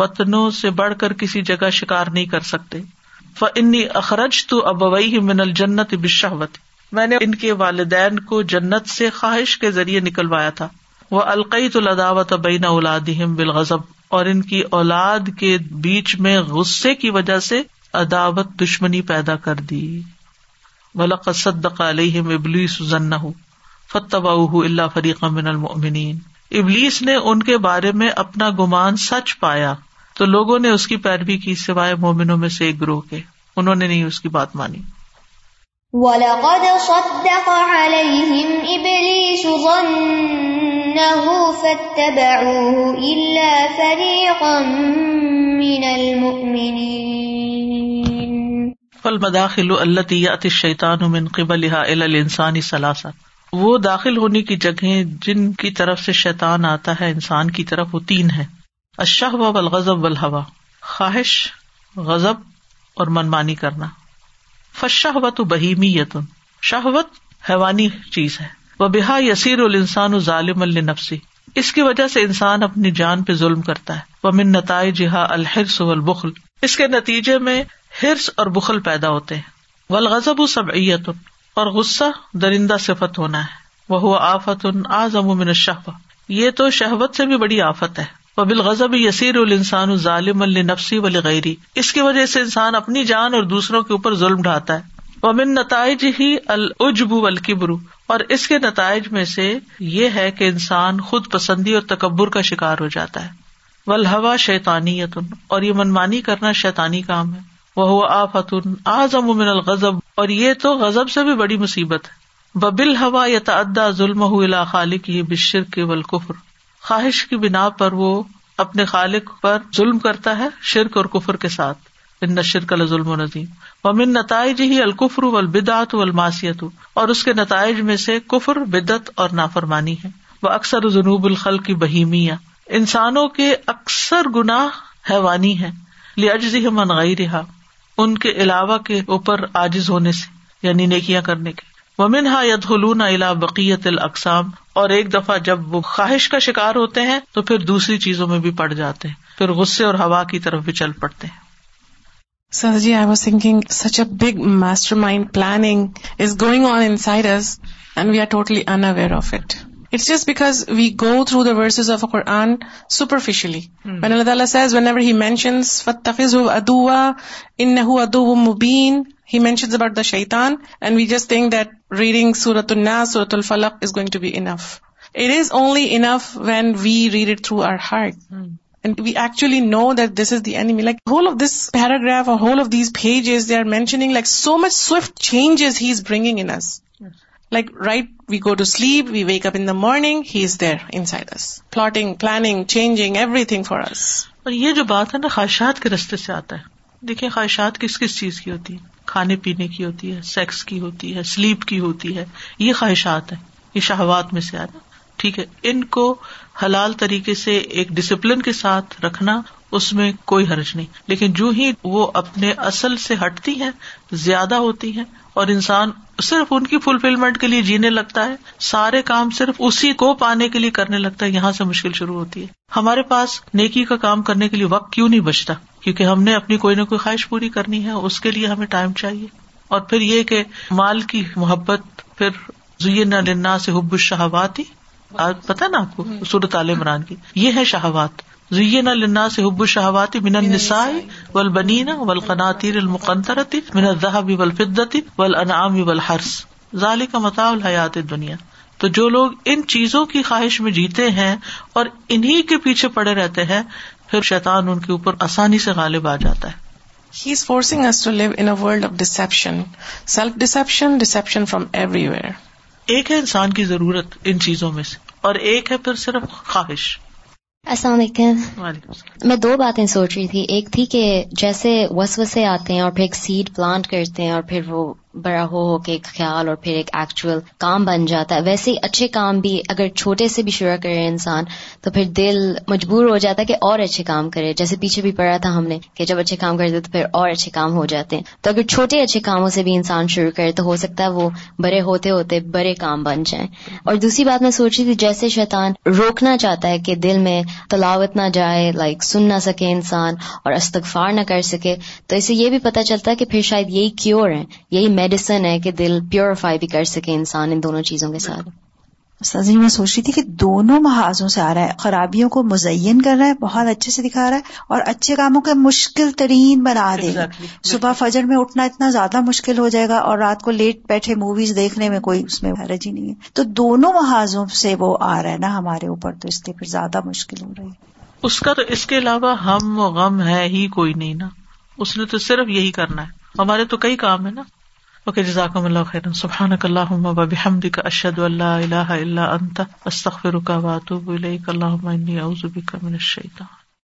وطنوں سے بڑھ کر کسی جگہ شکار نہیں کر سکتے. فانی اخرجت ابویہ من الجنۃ بالشہوۃ, میں نے ان کے والدین کو جنت سے خواہش کے ذریعے نکلوایا تھا. والقیت العداوۃ بین اولادہم بالغضب, اور ان کی اولاد کے بیچ میں غصے کی وجہ سے عداوت, دشمنی پیدا کر دی. وَلَقَدْ صَدَّقَ عَلَيْهِمْ إِبْلِيسُ ظَنَّهُ فَاتَّبَعُوهُ إِلَّا فَرِيقًا مِّنَ الْمُؤْمِنِينَ, ابلیس نے ان کے بارے میں اپنا گمان سچ پایا تو لوگوں نے اس کی پیروی کی سوائے مومنوں میں سے ایک گروہ کے, انہوں نے نہیں اس کی بات مانی. وَلَقَدْ صَدَّقَ عَلَيْهِمْ إِبْلِيسُ ظَنَّهُ فَاتَّبَعُوهُ إِلَّا فَرِيقًا مِّنَ الْمُؤْمِنِينَ. فالمداخل التي يأتي الشيطان من قبلها إلى الإنسان ثلاثة, وہ داخل ہونے کی جگہیں جن کی طرف سے شیطان آتا ہے انسان کی طرف, وہ تین ہیں. الشهوة والغضب والهوى, خواہش, غضب اور منمانی کرنا. فالشهوة بهيمية, شہوت حیوانی چیز ہے. وبها يصير الإنسان ظالما لنفسه, اس کی وجہ سے انسان اپنی جان پہ ظلم کرتا ہے. ومن نتائجها الحرص والبخل, اس کے نتیجے میں حرص اور بخل پیدا ہوتے ہیں. والغضب سبعیۃ, اور غصہ درندہ صفت ہونا ہے. وہو آفۃ اعظم من الشہوۃ, یہ تو شہوت سے بھی بڑی آفت ہے. وبالغضب یصیر الانسان ظالما لنفسہ ولغیرہ, اس کی وجہ سے انسان اپنی جان اور دوسروں کے اوپر ظلم ڈھاتا ہے. ومن نتائجہ العجب والکبر, اور اس کے نتائج میں سے یہ ہے کہ انسان خود پسندی اور تکبر کا شکار ہو جاتا ہے. والہوی شیطانیۃ, اور یہ منمانی کرنا شیطانی کام ہے. وَهُوَ آفَةٌ أَعْظَمُ مِنَ الْغَضَبِ, اور یہ تو غضب سے بھی بڑی مصیبت ہے. وَبِالْهَوَىٰ يَتَعَدَّىٰ ظُلْمَهُ إِلَىٰ خَالِقِهِ بِالشِّرْكِ وَالْكُفْرِ, خواہش کی بنا پر وہ اپنے خالق پر ظلم کرتا ہے شرک اور کفر کے ساتھ. إِنَّ الشِّرْكَ لَظُلْمٌ عَظِيمٌ. وَمِن نَّتَائِجِهِ الْكُفْرُ وَالْبِدْعَةُ وَالْمَعْصِيَةُ, اور اس کے نتائج میں سے کفر, بدعت اور نافرمانی ہے. وَأَكْثَرُ ذُنُوبِ الْخَلْقِ بَهِيمِيَّةٌ, انسانوں کے اکثر گناہ حیوانی ہیں. لِعَجْزِهِمْ عَنْ غَيْرِهَا, ان کے علاوہ کے اوپر عاجز ہونے سے, یعنی نیکیاں کرنے کے. وَمِنْهَا يَدْخُلُونَ إِلَىٰ بَقِيَّةِ الْأَقْسَامِ, اور ایک دفعہ جب وہ خواہش کا شکار ہوتے ہیں تو پھر دوسری چیزوں میں بھی پڑ جاتے ہیں, پھر غصے اور ہوا کی طرف بھی چل پڑتے ہیں. Sir ji, I was thinking such a big mastermind planning is going on inside us and we are totally unaware of it. It's just because we go through the verses of the Quran superficially. Mm. When Allah Ta'ala says, whenever He mentions, فَاتَّخِذْهُ عَدُوًّا إِنَّهُ عَدُوٌّ مُّبِينٌ, He mentions about the shaitan, and we just think that reading Surah An-Nas, Surah Al-Falaq is going to be enough. It is only enough when we read it through our heart. Mm. and we actually know that this is the enemy. Like whole of this paragraph or whole of these pages, they are mentioning like so much swift changes he's bringing in us. Yes. Like, right, we go to sleep, we wake up in the morning, he is there inside us. Plotting, planning, changing, everything for us. اور یہ جو بات ہے نا خواہشات کے رستے سے آتا ہے. دیکھیں خواہشات کس کس چیز کی ہوتی ہے؟ کھانے پینے کی ہوتی ہے, سیکس کی ہوتی ہے, سلیپ کی ہوتی ہے. یہ خواہشات ہیں, یہ شہوات میں سے آنا. ٹھیک ہے, ان کو حلال طریقے سے ایک ڈسپلن کے ساتھ رکھنا, اس میں کوئی حرج نہیں. لیکن جو ہی وہ اپنے اصل سے ہٹتی ہیں, زیادہ ہوتی ہیں, اور انسان صرف ان کی فلفلمنٹ کے لیے جینے لگتا ہے, سارے کام صرف اسی کو پانے کے لیے کرنے لگتا ہے, یہاں سے مشکل شروع ہوتی ہے. ہمارے پاس نیکی کا کام کرنے کے لیے وقت کیوں نہیں بچتا؟ کیونکہ ہم نے اپنی کوئی نہ کوئی خواہش پوری کرنی ہے, اس کے لیے ہمیں ٹائم چاہیے. اور پھر یہ کہ مال کی محبت, پھر زُیِّنَ لِلنَّاسِ حُبُّ الشَّہَوَاتِ, آج پتہ نا آپ کو سورۃ آل عمران کی, یہ ہے شہوات. زُیِّنَ لِلنَّاسِ حُبُّ الشَّہَوَاتِ مِنَ النِّسَاءِ وَالْبَنِینَ وَالْقَنَاطِیرِ الْمُقَنطَرَةِ مِنَ الذَّهَبِ وَالْفِضَّةِ وَالْأَنْعَامِ وَالْحَرْثِ ذَلِکَ مَتَاعُ الْحَیَاةِ الدُّنْیَا. تو جو لوگ ان چیزوں کی خواہش میں جیتے ہیں اور انہی کے پیچھے پڑے رہتے ہیں, پھر شیطان ان کے اوپر آسانی سے غالب آ جاتا ہے. He is forcing us to live in a world of deception, self deception, deception from everywhere. ایک ہے انسان کی ضرورت ان چیزوں میں سے, اور ایک ہے پھر صرف خواہش. السلام علیکم. میں دو باتیں سوچ رہی تھی. ایک تھی کہ جیسے وسوسے آتے ہیں اور پھر ایک سیڈ پلانٹ کرتے ہیں اور پھر وہ بڑا ہو ہو کے ایک خیال اور پھر ایک ایکچول کام بن جاتا ہے. ویسے ہی اچھے کام بھی اگر چھوٹے سے بھی شروع کرے انسان تو پھر دل مجبور ہو جاتا ہے کہ اور اچھے کام کرے. جیسے پیچھے بھی پڑھا تھا ہم نے کہ جب اچھے کام کرتے تو پھر اور اچھے کام ہو جاتے ہیں. تو اگر چھوٹے اچھے کاموں سے بھی انسان شروع کرے تو ہو سکتا ہے وہ بڑے ہوتے ہوتے بڑے کام بن جائیں. اور دوسری بات میں سوچ رہی تھی, جیسے شیطان روکنا چاہتا ہے کہ دل میں تلاوت نہ جائے, لائک سن نہ سکے انسان اور استغفار نہ کر سکے, تو اسے یہ بھی پتہ چلتا ہے کہ پھر شاید یہی کیور ہیں, یہی میڈیسن ہے کہ دل پیوریفائی بھی کر سکے انسان ان دونوں چیزوں کے ساتھ. سازی میں سوچ رہی تھی کہ دونوں محاذوں سے آ رہا ہے. خرابیوں کو مزین کر رہا ہے, بہت اچھے سے دکھا رہا ہے, اور اچھے کاموں کے مشکل ترین بنا دے گا. صبح فجر میں اٹھنا اتنا زیادہ مشکل ہو جائے گا, اور رات کو لیٹ بیٹھے موویز دیکھنے میں کوئی اس میں حرج ہی نہیں ہے. تو دونوں محاذوں سے وہ آ رہا ہے نا ہمارے اوپر, تو اس لیے پھر زیادہ مشکل ہو رہی ہے اس کا. تو اس کے علاوہ ہم غم ہے ہی کوئی نہیں نا, اس نے تو صرف یہی کرنا ہے. ہمارے تو کئی کام ہے نا. اوکے, جزاکم اللہ خیرا. سبحانک اللہم وبحمدک, اشہد ان لا الہ الا انت, استغفرک واتوب الیک. اللہم انی اعوذ بک من الشیطان.